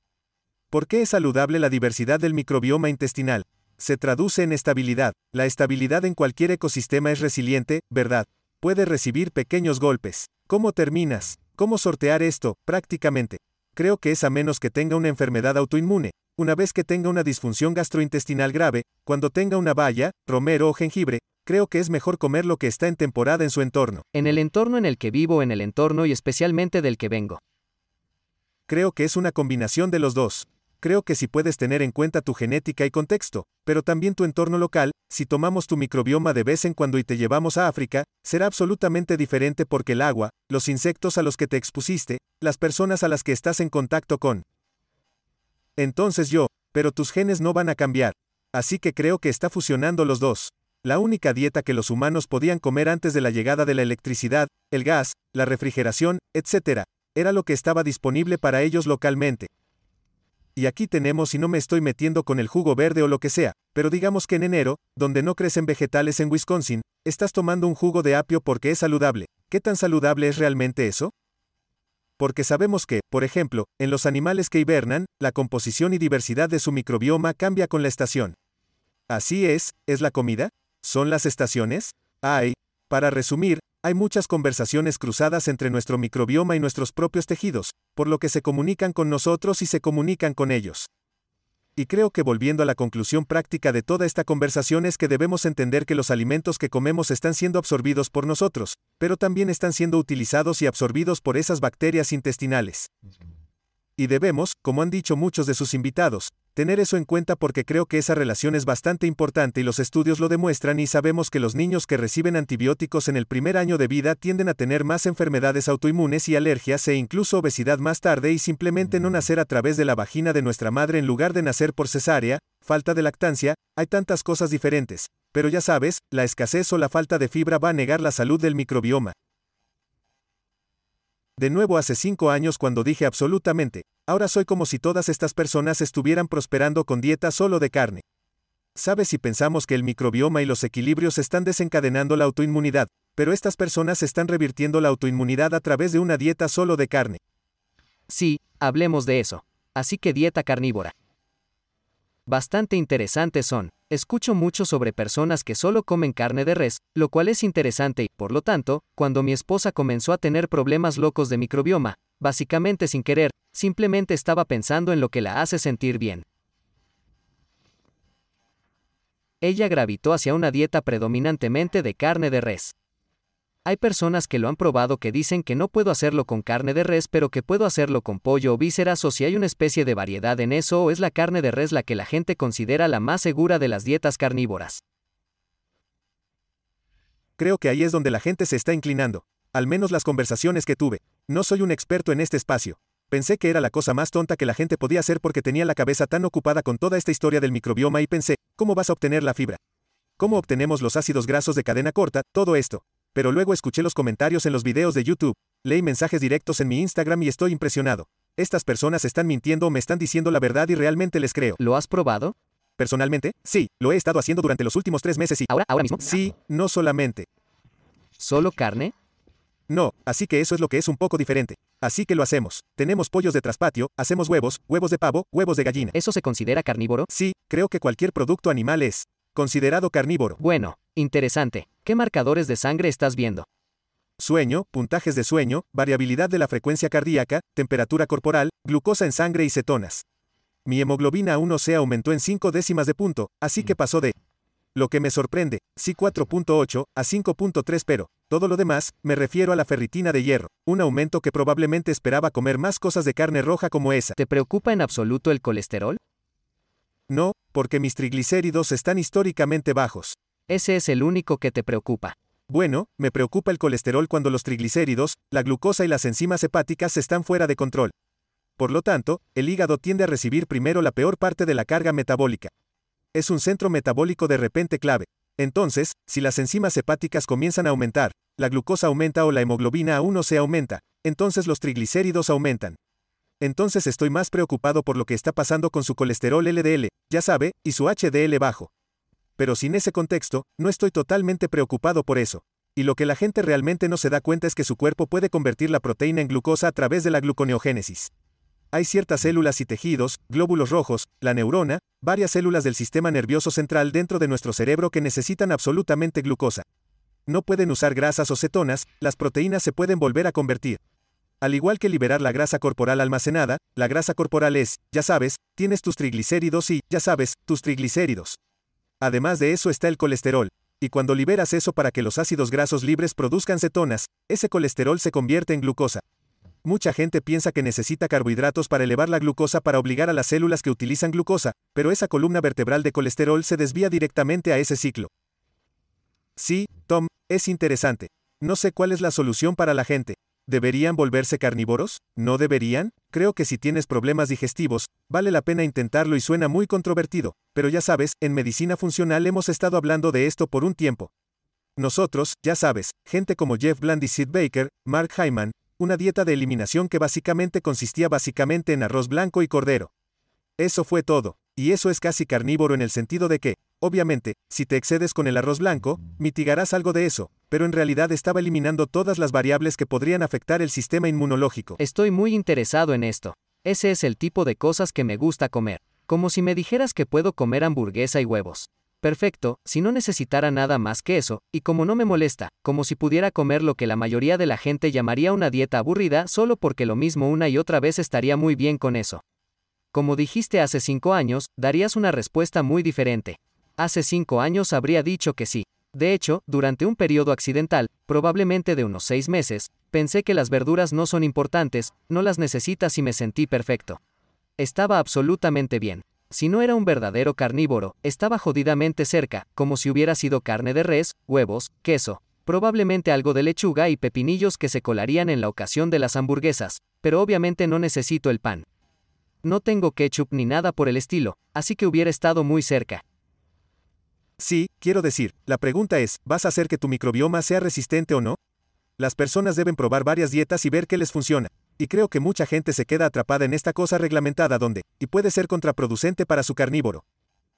¿Por qué es saludable la diversidad del microbioma intestinal? Se traduce en estabilidad. La estabilidad en cualquier ecosistema es resiliente, ¿verdad? Puede recibir pequeños golpes. ¿Cómo terminas? ¿Cómo sortear esto? Prácticamente. Creo que es a menos que tenga una enfermedad autoinmune, una vez que tenga una disfunción gastrointestinal grave, cuando tenga una baya, romero o jengibre, creo que es mejor comer lo que está en temporada en su entorno. En el entorno en el que vivo, en el entorno y especialmente del que vengo. Creo que es una combinación de los dos. Creo que si puedes tener en cuenta tu genética y contexto, pero también tu entorno local, si tomamos tu microbioma de vez en cuando y te llevamos a África, será absolutamente diferente porque el agua, los insectos a los que te expusiste, las personas a las que estás en contacto con. Entonces yo, pero tus genes no van a cambiar. Así que creo que está fusionando los dos. La única dieta que los humanos podían comer antes de la llegada de la electricidad, el gas, la refrigeración, etc., era lo que estaba disponible para ellos localmente. Y aquí tenemos y no me estoy metiendo con el jugo verde o lo que sea, pero digamos que en enero, donde no crecen vegetales en Wisconsin, estás tomando un jugo de apio porque es saludable. ¿Qué tan saludable es realmente eso? Porque sabemos que, por ejemplo, en los animales que hibernan, la composición y diversidad de su microbioma cambia con la estación. Así ¿es la comida? ¿Son las estaciones? Para resumir, hay muchas conversaciones cruzadas entre nuestro microbioma y nuestros propios tejidos, por lo que se comunican con nosotros y se comunican con ellos. Y creo que volviendo a la conclusión práctica de toda esta conversación es que debemos entender que los alimentos que comemos están siendo absorbidos por nosotros, pero también están siendo utilizados y absorbidos por esas bacterias intestinales. Y debemos, como han dicho muchos de sus invitados, tener eso en cuenta porque creo que esa relación es bastante importante y los estudios lo demuestran y sabemos que los niños que reciben antibióticos en el primer año de vida tienden a tener más enfermedades autoinmunes y alergias e incluso obesidad más tarde y simplemente no nacer a través de la vagina de nuestra madre en lugar de nacer por cesárea, falta de lactancia, hay tantas cosas diferentes, pero ya sabes, la escasez o la falta de fibra va a negar la salud del microbioma. De nuevo hace 5 años cuando dije absolutamente, ahora soy como si todas estas personas estuvieran prosperando con dieta solo de carne. Sabes si pensamos que el microbioma y los equilibrios están desencadenando la autoinmunidad, pero estas personas están revirtiendo la autoinmunidad a través de una dieta solo de carne. Sí, hablemos de eso. Así que dieta carnívora. Bastante interesantes son. Escucho mucho sobre personas que solo comen carne de res, lo cual es interesante y, por lo tanto, cuando mi esposa comenzó a tener problemas locos de microbioma, básicamente sin querer, simplemente estaba pensando en lo que la hace sentir bien. Ella gravitó hacia una dieta predominantemente de carne de res. Hay personas que lo han probado que dicen que no puedo hacerlo con carne de res pero que puedo hacerlo con pollo o vísceras o si hay una especie de variedad en eso o es la carne de res la que la gente considera la más segura de las dietas carnívoras. Creo que ahí es donde la gente se está inclinando. Al menos las conversaciones que tuve. No soy un experto en este espacio. Pensé que era la cosa más tonta que la gente podía hacer porque tenía la cabeza tan ocupada con toda esta historia del microbioma y pensé, ¿cómo vas a obtener la fibra? ¿Cómo obtenemos los ácidos grasos de cadena corta? Todo esto. Pero luego escuché los comentarios en los videos de YouTube, leí mensajes directos en mi Instagram y estoy impresionado. Estas personas están mintiendo o me están diciendo la verdad y realmente les creo. ¿Lo has probado? Personalmente, sí, lo he estado haciendo durante los últimos 3 meses y... ¿Ahora mismo? Sí, no solamente. ¿Solo carne? No, así que eso es lo que es un poco diferente. Así que lo hacemos. Tenemos pollos de traspatio, hacemos huevos, huevos de pavo, huevos de gallina. ¿Eso se considera carnívoro? Sí, creo que cualquier producto animal es considerado carnívoro. Bueno, interesante. ¿Qué marcadores de sangre estás viendo? Sueño, puntajes de sueño, variabilidad de la frecuencia cardíaca, temperatura corporal, glucosa en sangre y cetonas. Mi hemoglobina A1C aumentó en 0.5 décimas de punto, así que pasó de Lo que me sorprende, sí 4.8 a 5.3 pero, todo lo demás, me refiero a la ferritina de hierro, un aumento que probablemente esperaba comer más cosas de carne roja como esa. ¿Te preocupa en absoluto el colesterol? No, porque mis triglicéridos están históricamente bajos. Ese es el único que te preocupa. Bueno, me preocupa el colesterol cuando los triglicéridos, la glucosa y las enzimas hepáticas están fuera de control. Por lo tanto, el hígado tiende a recibir primero la peor parte de la carga metabólica. Es un centro metabólico de repente clave. Entonces, si las enzimas hepáticas comienzan a aumentar, la glucosa aumenta o la hemoglobina A1 se aumenta, entonces los triglicéridos aumentan. Entonces estoy más preocupado por lo que está pasando con su colesterol LDL, ya sabe, y su HDL bajo. Pero sin ese contexto, no estoy totalmente preocupado por eso. Y lo que la gente realmente no se da cuenta es que su cuerpo puede convertir la proteína en glucosa a través de la gluconeogénesis. Hay ciertas células y tejidos, glóbulos rojos, la neurona, varias células del sistema nervioso central dentro de nuestro cerebro que necesitan absolutamente glucosa. No pueden usar grasas o cetonas, las proteínas se pueden volver a convertir. Al igual que liberar la grasa corporal almacenada, la grasa corporal es, ya sabes, tienes tus triglicéridos y, ya sabes, tus triglicéridos. Además de eso está el colesterol, y cuando liberas eso para que los ácidos grasos libres produzcan cetonas, ese colesterol se convierte en glucosa. Mucha gente piensa que necesita carbohidratos para elevar la glucosa para obligar a las células que utilizan glucosa, pero esa columna vertebral de colesterol se desvía directamente a ese ciclo. Sí, Tom, es interesante. No sé cuál es la solución para la gente. ¿Deberían volverse carnívoros? ¿No deberían? Creo que si tienes problemas digestivos, vale la pena intentarlo y suena muy controvertido, pero ya sabes, en medicina funcional hemos estado hablando de esto por un tiempo. Nosotros, ya sabes, gente como Jeff Bland y Sid Baker, Mark Hyman, una dieta de eliminación que consistía básicamente en arroz blanco y cordero. Eso fue todo, y eso es casi carnívoro en el sentido de que, obviamente, si te excedes con el arroz blanco, mitigarás algo de eso, pero en realidad estaba eliminando todas las variables que podrían afectar el sistema inmunológico. Estoy muy interesado en esto. Ese es el tipo de cosas que me gusta comer. Como si me dijeras que puedo comer hamburguesa y huevos. Perfecto, si no necesitara nada más que eso, y como no me molesta, como si pudiera comer lo que la mayoría de la gente llamaría una dieta aburrida solo porque lo mismo una y otra vez estaría muy bien con eso. Como dijiste hace 5 años, darías una respuesta muy diferente. Hace 5 años habría dicho que sí. De hecho, durante un periodo accidental, probablemente de unos 6 meses, pensé que las verduras no son importantes, no las necesitas y me sentí perfecto. Estaba absolutamente bien. Si no era un verdadero carnívoro, estaba jodidamente cerca, como si hubiera sido carne de res, huevos, queso, probablemente algo de lechuga y pepinillos que se colarían en la ocasión de las hamburguesas, pero obviamente no necesito el pan. No tengo ketchup ni nada por el estilo, así que hubiera estado muy cerca. Sí, quiero decir, la pregunta es, ¿vas a hacer que tu microbioma sea resistente o no? Las personas deben probar varias dietas y ver qué les funciona. Y creo que mucha gente se queda atrapada en esta cosa reglamentada donde, y puede ser contraproducente para su carnívoro.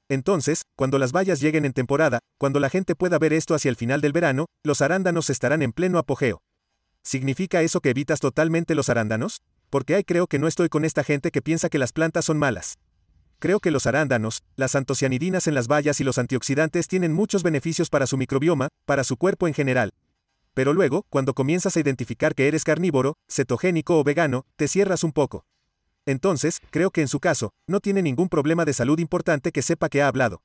Entonces, cuando las bayas lleguen en temporada, cuando la gente pueda ver esto hacia el final del verano, los arándanos estarán en pleno apogeo. ¿Significa eso que evitas totalmente los arándanos? Porque ahí creo que no estoy con esta gente que piensa que las plantas son malas. Creo que los arándanos, las antocianidinas en las bayas y los antioxidantes tienen muchos beneficios para su microbioma, para su cuerpo en general. Pero luego, cuando comienzas a identificar que eres carnívoro, cetogénico o vegano, te cierras un poco. Entonces, creo que en su caso, no tiene ningún problema de salud importante que sepa que ha hablado.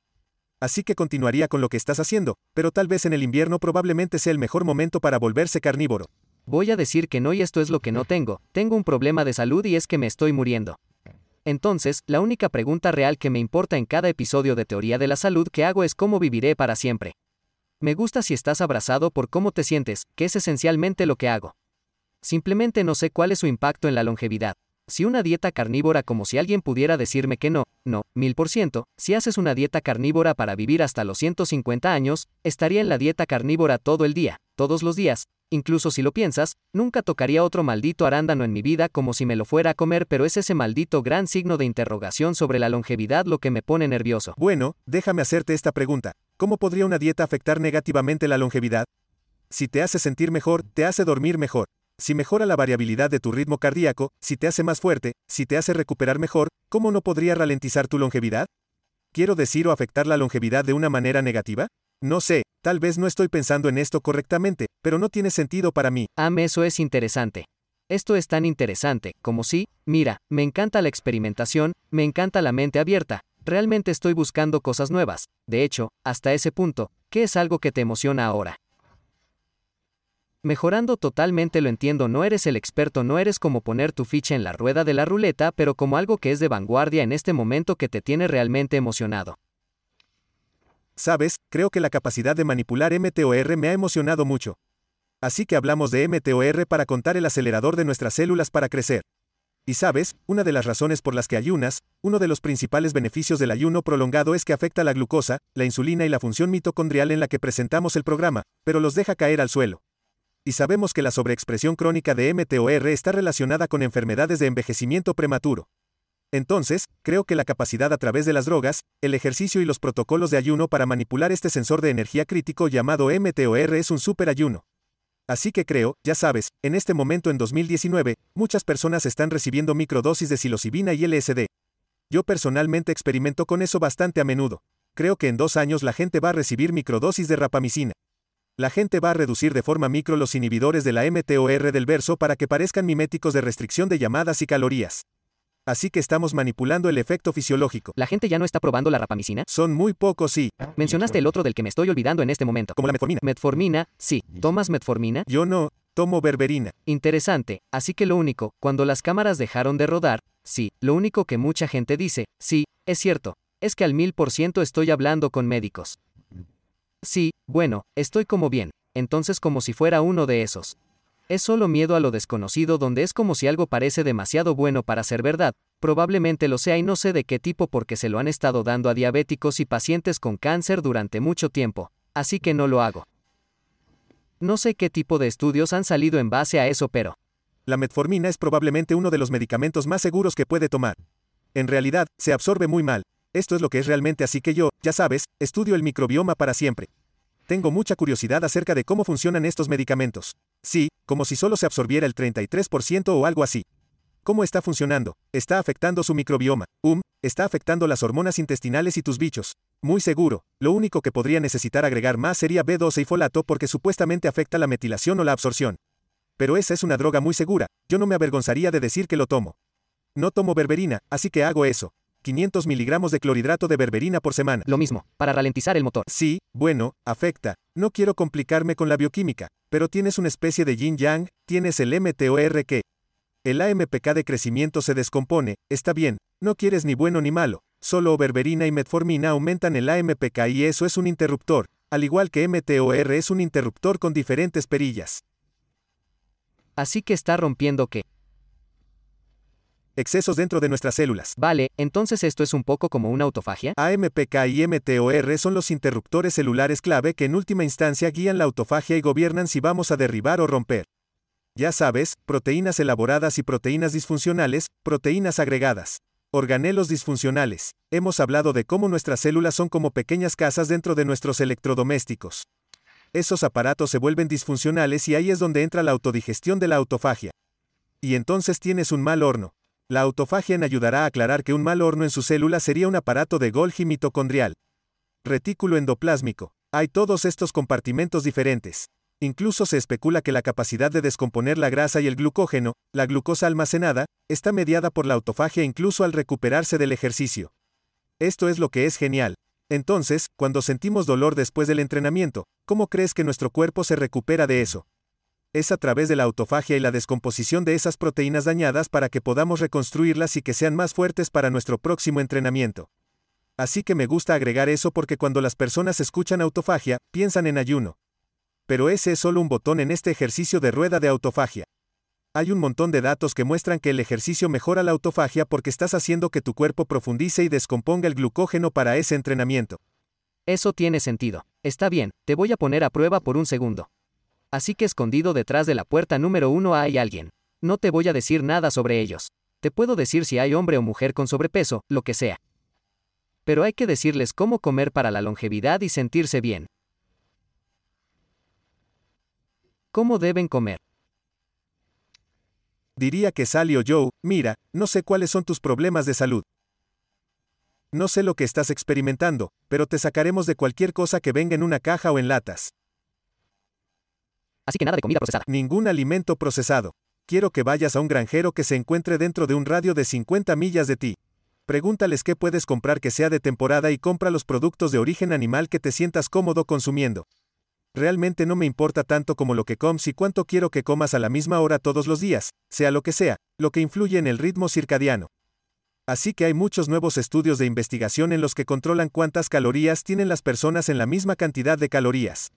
Así que continuaría con lo que estás haciendo, pero tal vez en el invierno probablemente sea el mejor momento para volverse carnívoro. Voy a decir que no y esto es lo que no tengo. Tengo un problema de salud y es que me estoy muriendo. Entonces, la única pregunta real que me importa en cada episodio de Teoría de la Salud que hago es cómo viviré para siempre. Me gusta si estás abrazado por cómo te sientes, que es esencialmente lo que hago. Simplemente no sé cuál es su impacto en la longevidad. Si una dieta carnívora, como si alguien pudiera decirme que no, 1000%, si haces una dieta carnívora para vivir hasta los 150 años, estaría en la dieta carnívora todo el día, todos los días. Incluso si lo piensas, nunca tocaría otro maldito arándano en mi vida como si me lo fuera a comer, pero es ese maldito gran signo de interrogación sobre la longevidad lo que me pone nervioso. Bueno, déjame hacerte esta pregunta. ¿Cómo podría una dieta afectar negativamente la longevidad? Si te hace sentir mejor, te hace dormir mejor. Si mejora la variabilidad de tu ritmo cardíaco, si te hace más fuerte, si te hace recuperar mejor, ¿cómo no podría ralentizar tu longevidad? Quiero decir, o afectar la longevidad de una manera negativa. No sé, tal vez no estoy pensando en esto correctamente, pero no tiene sentido para mí. Eso es interesante. Esto es tan interesante, como si, mira, me encanta la experimentación, me encanta la mente abierta, Realmente estoy buscando cosas nuevas, de hecho, hasta ese punto, ¿qué es algo que te emociona ahora? Mejorando totalmente lo entiendo, no eres el experto, no eres como poner tu ficha en la rueda de la ruleta, pero como algo que es de vanguardia en este momento que te tiene realmente emocionado. Sabes, creo que la capacidad de manipular mTOR me ha emocionado mucho. Así que hablamos de mTOR para contar el acelerador de nuestras células para crecer. Y sabes, una de las razones por las que ayunas, uno de los principales beneficios del ayuno prolongado es que afecta la glucosa, la insulina y la función mitocondrial en la que presentamos el programa, pero los deja caer al suelo. Y sabemos que la sobreexpresión crónica de mTOR está relacionada con enfermedades de envejecimiento prematuro. Entonces, creo que la capacidad a través de las drogas, el ejercicio y los protocolos de ayuno para manipular este sensor de energía crítico llamado mTOR es un superayuno. Así que creo, ya sabes, en este momento en 2019, muchas personas están recibiendo microdosis de psilocibina y LSD. Yo personalmente experimento con eso bastante a menudo. Creo que en 2 años la gente va a recibir microdosis de rapamicina. La gente va a reducir de forma micro los inhibidores de la mTOR del verso para que parezcan miméticos de restricción de llamadas y calorías. Así que estamos manipulando el efecto fisiológico. ¿La gente ya no está probando la rapamicina? Son muy pocos, sí. Mencionaste el otro del que me estoy olvidando en este momento. Como la metformina. Metformina, sí. ¿Tomas metformina? Yo no, tomo berberina. Interesante, así que lo único, cuando las cámaras dejaron de rodar, sí, lo único que mucha gente dice, sí, es cierto, es que al 1000% estoy hablando con médicos. Sí, bueno, estoy como bien, entonces como si fuera uno de esos. Es solo miedo a lo desconocido donde es como si algo parece demasiado bueno para ser verdad, probablemente lo sea y no sé de qué tipo porque se lo han estado dando a diabéticos y pacientes con cáncer durante mucho tiempo, así que no lo hago. No sé qué tipo de estudios han salido en base a eso pero... La metformina es probablemente uno de los medicamentos más seguros que puede tomar. En realidad, se absorbe muy mal. Esto es lo que es realmente así que yo, ya sabes, estudio el microbioma para siempre. Tengo mucha curiosidad acerca de cómo funcionan estos medicamentos. Sí, como si solo se absorbiera el 33% o algo así. ¿Cómo está funcionando? Está afectando su microbioma. Está afectando las hormonas intestinales y tus bichos. Muy seguro, lo único que podría necesitar agregar más sería B12 y folato porque supuestamente afecta la metilación o la absorción. Pero esa es una droga muy segura, yo no me avergonzaría de decir que lo tomo. No tomo berberina, así que hago eso. 500 miligramos de clorhidrato de berberina por semana. Lo mismo, para ralentizar el motor. Sí, bueno, afecta. No quiero complicarme con la bioquímica, pero tienes una especie de yin-yang, tienes el mTOR que... El AMPK de crecimiento se descompone, está bien, no quieres ni bueno ni malo, solo berberina y metformina aumentan el AMPK y eso es un interruptor, al igual que mTOR es un interruptor con diferentes perillas. Así que está rompiendo que... Excesos dentro de nuestras células. Vale, entonces esto es un poco como una autofagia. AMPK y mTOR son los interruptores celulares clave que en última instancia guían la autofagia y gobiernan si vamos a derribar o romper. Ya sabes, proteínas elaboradas y proteínas disfuncionales, proteínas agregadas. Organelos disfuncionales. Hemos hablado de cómo nuestras células son como pequeñas casas dentro de nuestros electrodomésticos. Esos aparatos se vuelven disfuncionales y ahí es donde entra la autodigestión de la autofagia. Y entonces tienes un mal horno. La autofagia nos ayudará a aclarar que un mal horno en su célula sería un aparato de Golgi mitocondrial. Retículo endoplásmico. Hay todos estos compartimentos diferentes. Incluso se especula que la capacidad de descomponer la grasa y el glucógeno, la glucosa almacenada, está mediada por la autofagia incluso al recuperarse del ejercicio. Esto es lo que es genial. Entonces, cuando sentimos dolor después del entrenamiento, ¿cómo crees que nuestro cuerpo se recupera de eso? Es a través de la autofagia y la descomposición de esas proteínas dañadas para que podamos reconstruirlas y que sean más fuertes para nuestro próximo entrenamiento. Así que me gusta agregar eso porque cuando las personas escuchan autofagia, piensan en ayuno. Pero ese es solo un botón en este ejercicio de rueda de autofagia. Hay un montón de datos que muestran que el ejercicio mejora la autofagia porque estás haciendo que tu cuerpo profundice y descomponga el glucógeno para ese entrenamiento. Eso tiene sentido. Está bien, te voy a poner a prueba por un segundo. Así que escondido detrás de la puerta número 1 hay alguien. No te voy a decir nada sobre ellos. Te puedo decir si hay hombre o mujer con sobrepeso, lo que sea. Pero hay que decirles cómo comer para la longevidad y sentirse bien. ¿Cómo deben comer? Diría que Sally o Joe, mira, no sé cuáles son tus problemas de salud. No sé lo que estás experimentando, pero te sacaremos de cualquier cosa que venga en una caja o en latas. Así que nada de comida procesada. Ningún alimento procesado. Quiero que vayas a un granjero que se encuentre dentro de un radio de 50 millas de ti. pregúntales qué puedes comprar que sea de temporada y compra los productos de origen animal que te sientas cómodo consumiendo. Realmente no me importa tanto como lo que comes y cuánto quiero que comas a la misma hora todos los días, sea, lo que influye en el ritmo circadiano. Así que hay muchos nuevos estudios de investigación en los que controlan cuántas calorías tienen las personas en la misma cantidad de calorías.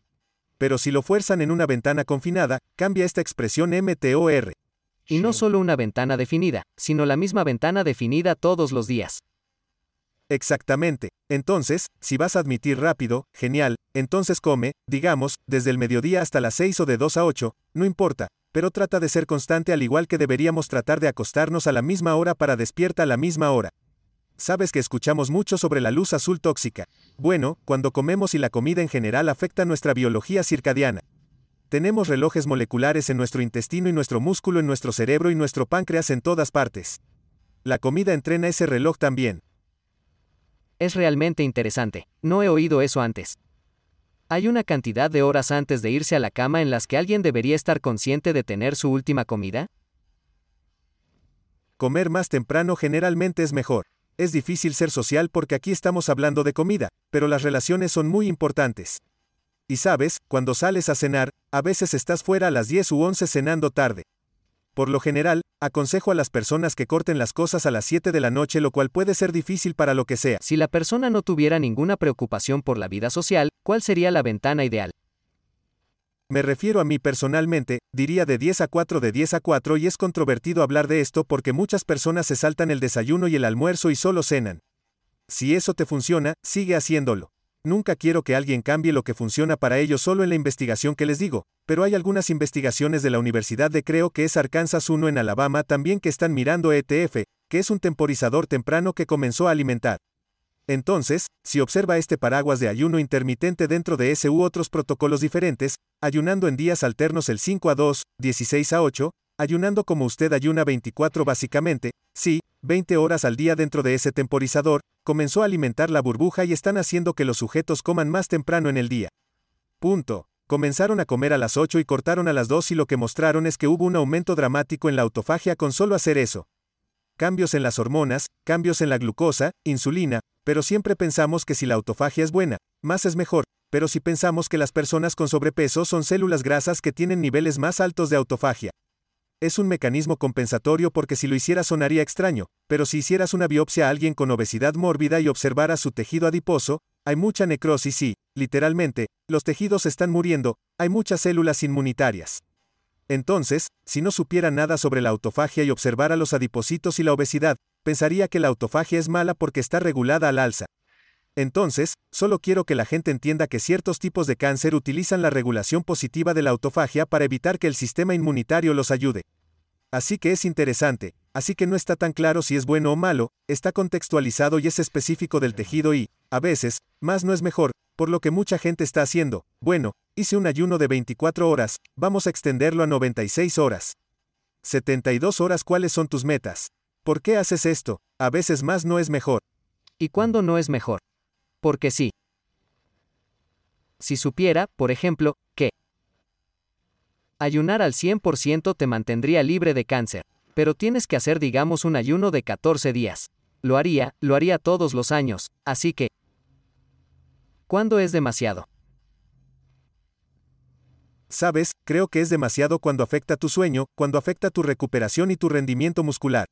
Pero si lo fuerzan en una ventana confinada, cambia esta expresión mTOR. Y no solo una ventana definida, sino la misma ventana definida todos los días. Exactamente. Entonces, si vas a admitir rápido, genial, entonces come, digamos, desde el mediodía hasta las 6 o de 2 a 8, no importa, pero trata de ser constante al igual que deberíamos tratar de acostarnos a la misma hora para despierta a la misma hora. Sabes que escuchamos mucho sobre la luz azul tóxica. Bueno, cuando comemos y la comida en general afecta nuestra biología circadiana. Tenemos relojes moleculares en nuestro intestino y nuestro músculo en nuestro cerebro y nuestro páncreas en todas partes. La comida entrena ese reloj también. Es realmente interesante, no he oído eso antes. Hay una cantidad de horas antes de irse a la cama en las que alguien debería estar consciente de tener su última comida. Comer más temprano generalmente es mejor. Es difícil ser social porque aquí estamos hablando de comida, pero las relaciones son muy importantes. Y sabes, cuando sales a cenar, a veces estás fuera a las 10 u 11 cenando tarde. Por lo general, aconsejo a las personas que corten las cosas a las 7 de la noche, lo cual puede ser difícil para lo que sea. Si la persona no tuviera ninguna preocupación por la vida social, ¿cuál sería la ventana ideal? Me refiero a mí personalmente, diría de 10 a 4 de 10 a 4 y es controvertido hablar de esto porque muchas personas se saltan el desayuno y el almuerzo y solo cenan. Si eso te funciona, sigue haciéndolo. Nunca quiero que alguien cambie lo que funciona para ellos solo en la investigación que les digo, pero hay algunas investigaciones de la Universidad de creo que es Arkansas 1 en Alabama también que están mirando ETF, que es un temporizador temprano que comenzó a alimentar. Entonces, si observa este paraguas de ayuno intermitente dentro de ese u otros protocolos diferentes, ayunando en días alternos el 5 a 2, 16 a 8, ayunando como usted ayuna 24 básicamente, sí, 20 horas al día dentro de ese temporizador, comenzó a alimentar la burbuja y están haciendo que los sujetos coman más temprano en el día. Punto. Comenzaron a comer a las 8 y cortaron a las 2 y lo que mostraron es que hubo un aumento dramático en la autofagia con solo hacer eso. Cambios en las hormonas, cambios en la glucosa, insulina, pero siempre pensamos que si la autofagia es buena, más es mejor, pero si pensamos que las personas con sobrepeso son células grasas que tienen niveles más altos de autofagia. Es un mecanismo compensatorio porque si lo hicieras sonaría extraño, pero si hicieras una biopsia a alguien con obesidad mórbida y observaras su tejido adiposo, hay mucha necrosis y, literalmente, los tejidos están muriendo, hay muchas células inmunitarias. Entonces, si no supiera nada sobre la autofagia y observara los adipocitos y la obesidad, pensaría que la autofagia es mala porque está regulada al alza. Entonces, solo quiero que la gente entienda que ciertos tipos de cáncer utilizan la regulación positiva de la autofagia para evitar que el sistema inmunitario los ayude. Así que es interesante, así que no está tan claro si es bueno o malo, está contextualizado y es específico del tejido y, a veces, más no es mejor, por lo que mucha gente está haciendo, bueno, hice un ayuno de 24 horas, vamos a extenderlo a 96 horas. 72 horas ¿cuáles son tus metas? ¿Por qué haces esto? A veces más no es mejor. ¿Y cuándo no es mejor? Porque sí. Si supiera, por ejemplo, que ayunar al 100% te mantendría libre de cáncer, pero tienes que hacer, digamos, un ayuno de 14 días. Lo haría todos los años, así que ¿cuándo es demasiado? Sabes, creo que es demasiado cuando afecta tu sueño, cuando afecta tu recuperación y tu rendimiento muscular.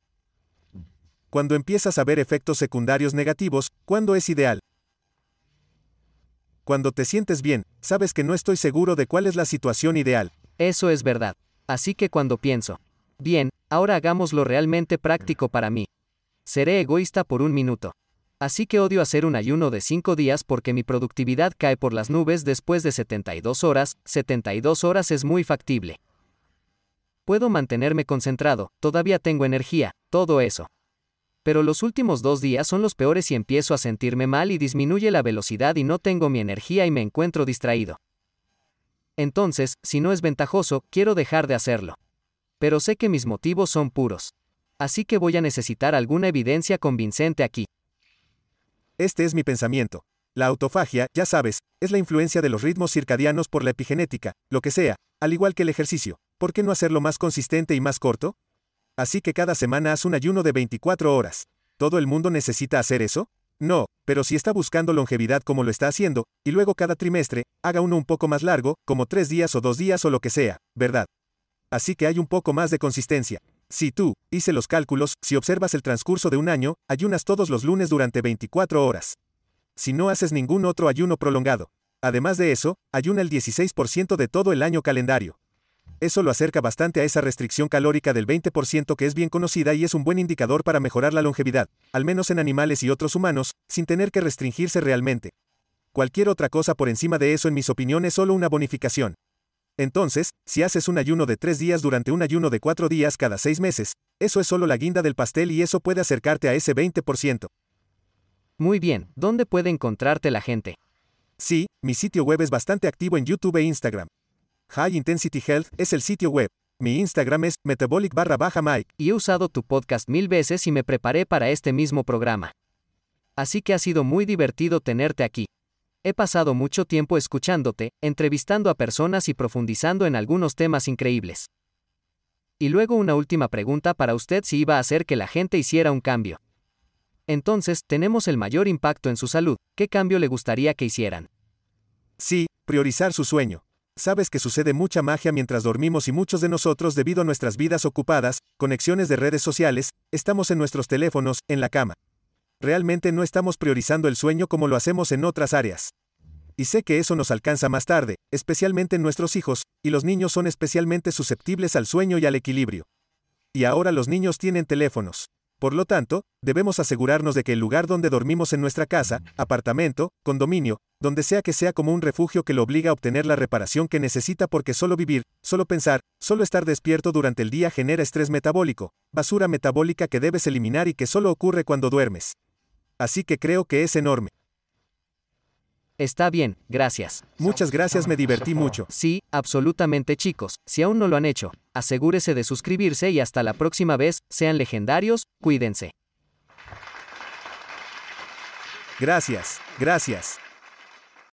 Cuando empiezas a ver efectos secundarios negativos, ¿cuándo es ideal? Cuando te sientes bien, sabes que no estoy seguro de cuál es la situación ideal. Eso es verdad. Así que cuando pienso, bien, ahora hagámoslo realmente práctico para mí. Seré egoísta por un minuto. Así que odio hacer un ayuno de 5 días porque mi productividad cae por las nubes después de 72 horas. 72 horas es muy factible. Puedo mantenerme concentrado, todavía tengo energía, todo eso. Pero los últimos 2 días son los peores y empiezo a sentirme mal y disminuye la velocidad y no tengo mi energía y me encuentro distraído. Entonces, si no es ventajoso, quiero dejar de hacerlo. Pero sé que mis motivos son puros. Así que voy a necesitar alguna evidencia convincente aquí. Este es mi pensamiento. La autofagia, ya sabes, es la influencia de los ritmos circadianos por la epigenética, lo que sea, al igual que el ejercicio. ¿Por qué no hacerlo más consistente y más corto? Así que cada semana haz un ayuno de 24 horas. ¿todo el mundo necesita hacer eso? No, pero si está buscando longevidad como lo está haciendo, y luego cada trimestre, haga uno un poco más largo, como 3 días o 2 días o lo que sea, ¿verdad? Así que hay un poco más de consistencia. Si tú, hice los cálculos, si observas el transcurso de un año, ayunas todos los lunes durante 24 horas. Si no haces ningún otro ayuno prolongado. Además de eso, ayuna el 16% de todo el año calendario. Eso lo acerca bastante a esa restricción calórica del 20% que es bien conocida y es un buen indicador para mejorar la longevidad, al menos en animales y otros humanos, sin tener que restringirse realmente. Cualquier otra cosa por encima de eso en mis opiniones es solo una bonificación. Entonces, si haces un ayuno de 3 días durante un ayuno de 4 días cada 6 meses, eso es solo la guinda del pastel y eso puede acercarte a ese 20%. Muy bien, ¿dónde puede encontrarte la gente? Sí, mi sitio web es bastante activo en YouTube e Instagram. High Intensity Health es el sitio web. Mi Instagram es metabolic_Mike. Y he usado tu podcast 1000 veces y me preparé para este mismo programa. Así que ha sido muy divertido tenerte aquí. He pasado mucho tiempo escuchándote, entrevistando a personas y profundizando en algunos temas increíbles. Y luego una última pregunta para usted si iba a hacer que la gente hiciera un cambio. Entonces, tenemos el mayor impacto en su salud. ¿Qué cambio le gustaría que hicieran? Sí, priorizar su sueño. Sabes que sucede mucha magia mientras dormimos y muchos de nosotros debido a nuestras vidas ocupadas, conexiones de redes sociales, estamos en nuestros teléfonos, en la cama. Realmente no estamos priorizando el sueño como lo hacemos en otras áreas. Y sé que eso nos alcanza más tarde, especialmente en nuestros hijos, y los niños son especialmente susceptibles al sueño y al equilibrio. Y ahora los niños tienen teléfonos. Por lo tanto, debemos asegurarnos de que el lugar donde dormimos en nuestra casa, apartamento, condominio, donde sea como un refugio que lo obliga a obtener la reparación que necesita porque solo vivir, solo pensar, solo estar despierto durante el día genera estrés metabólico, basura metabólica que debes eliminar y que solo ocurre cuando duermes. Así que creo que es enorme. Está bien, gracias. Muchas gracias, me divertí mucho. Sí, absolutamente chicos, si aún no lo han hecho, asegúrese de suscribirse y hasta la próxima vez, sean legendarios, cuídense. Gracias.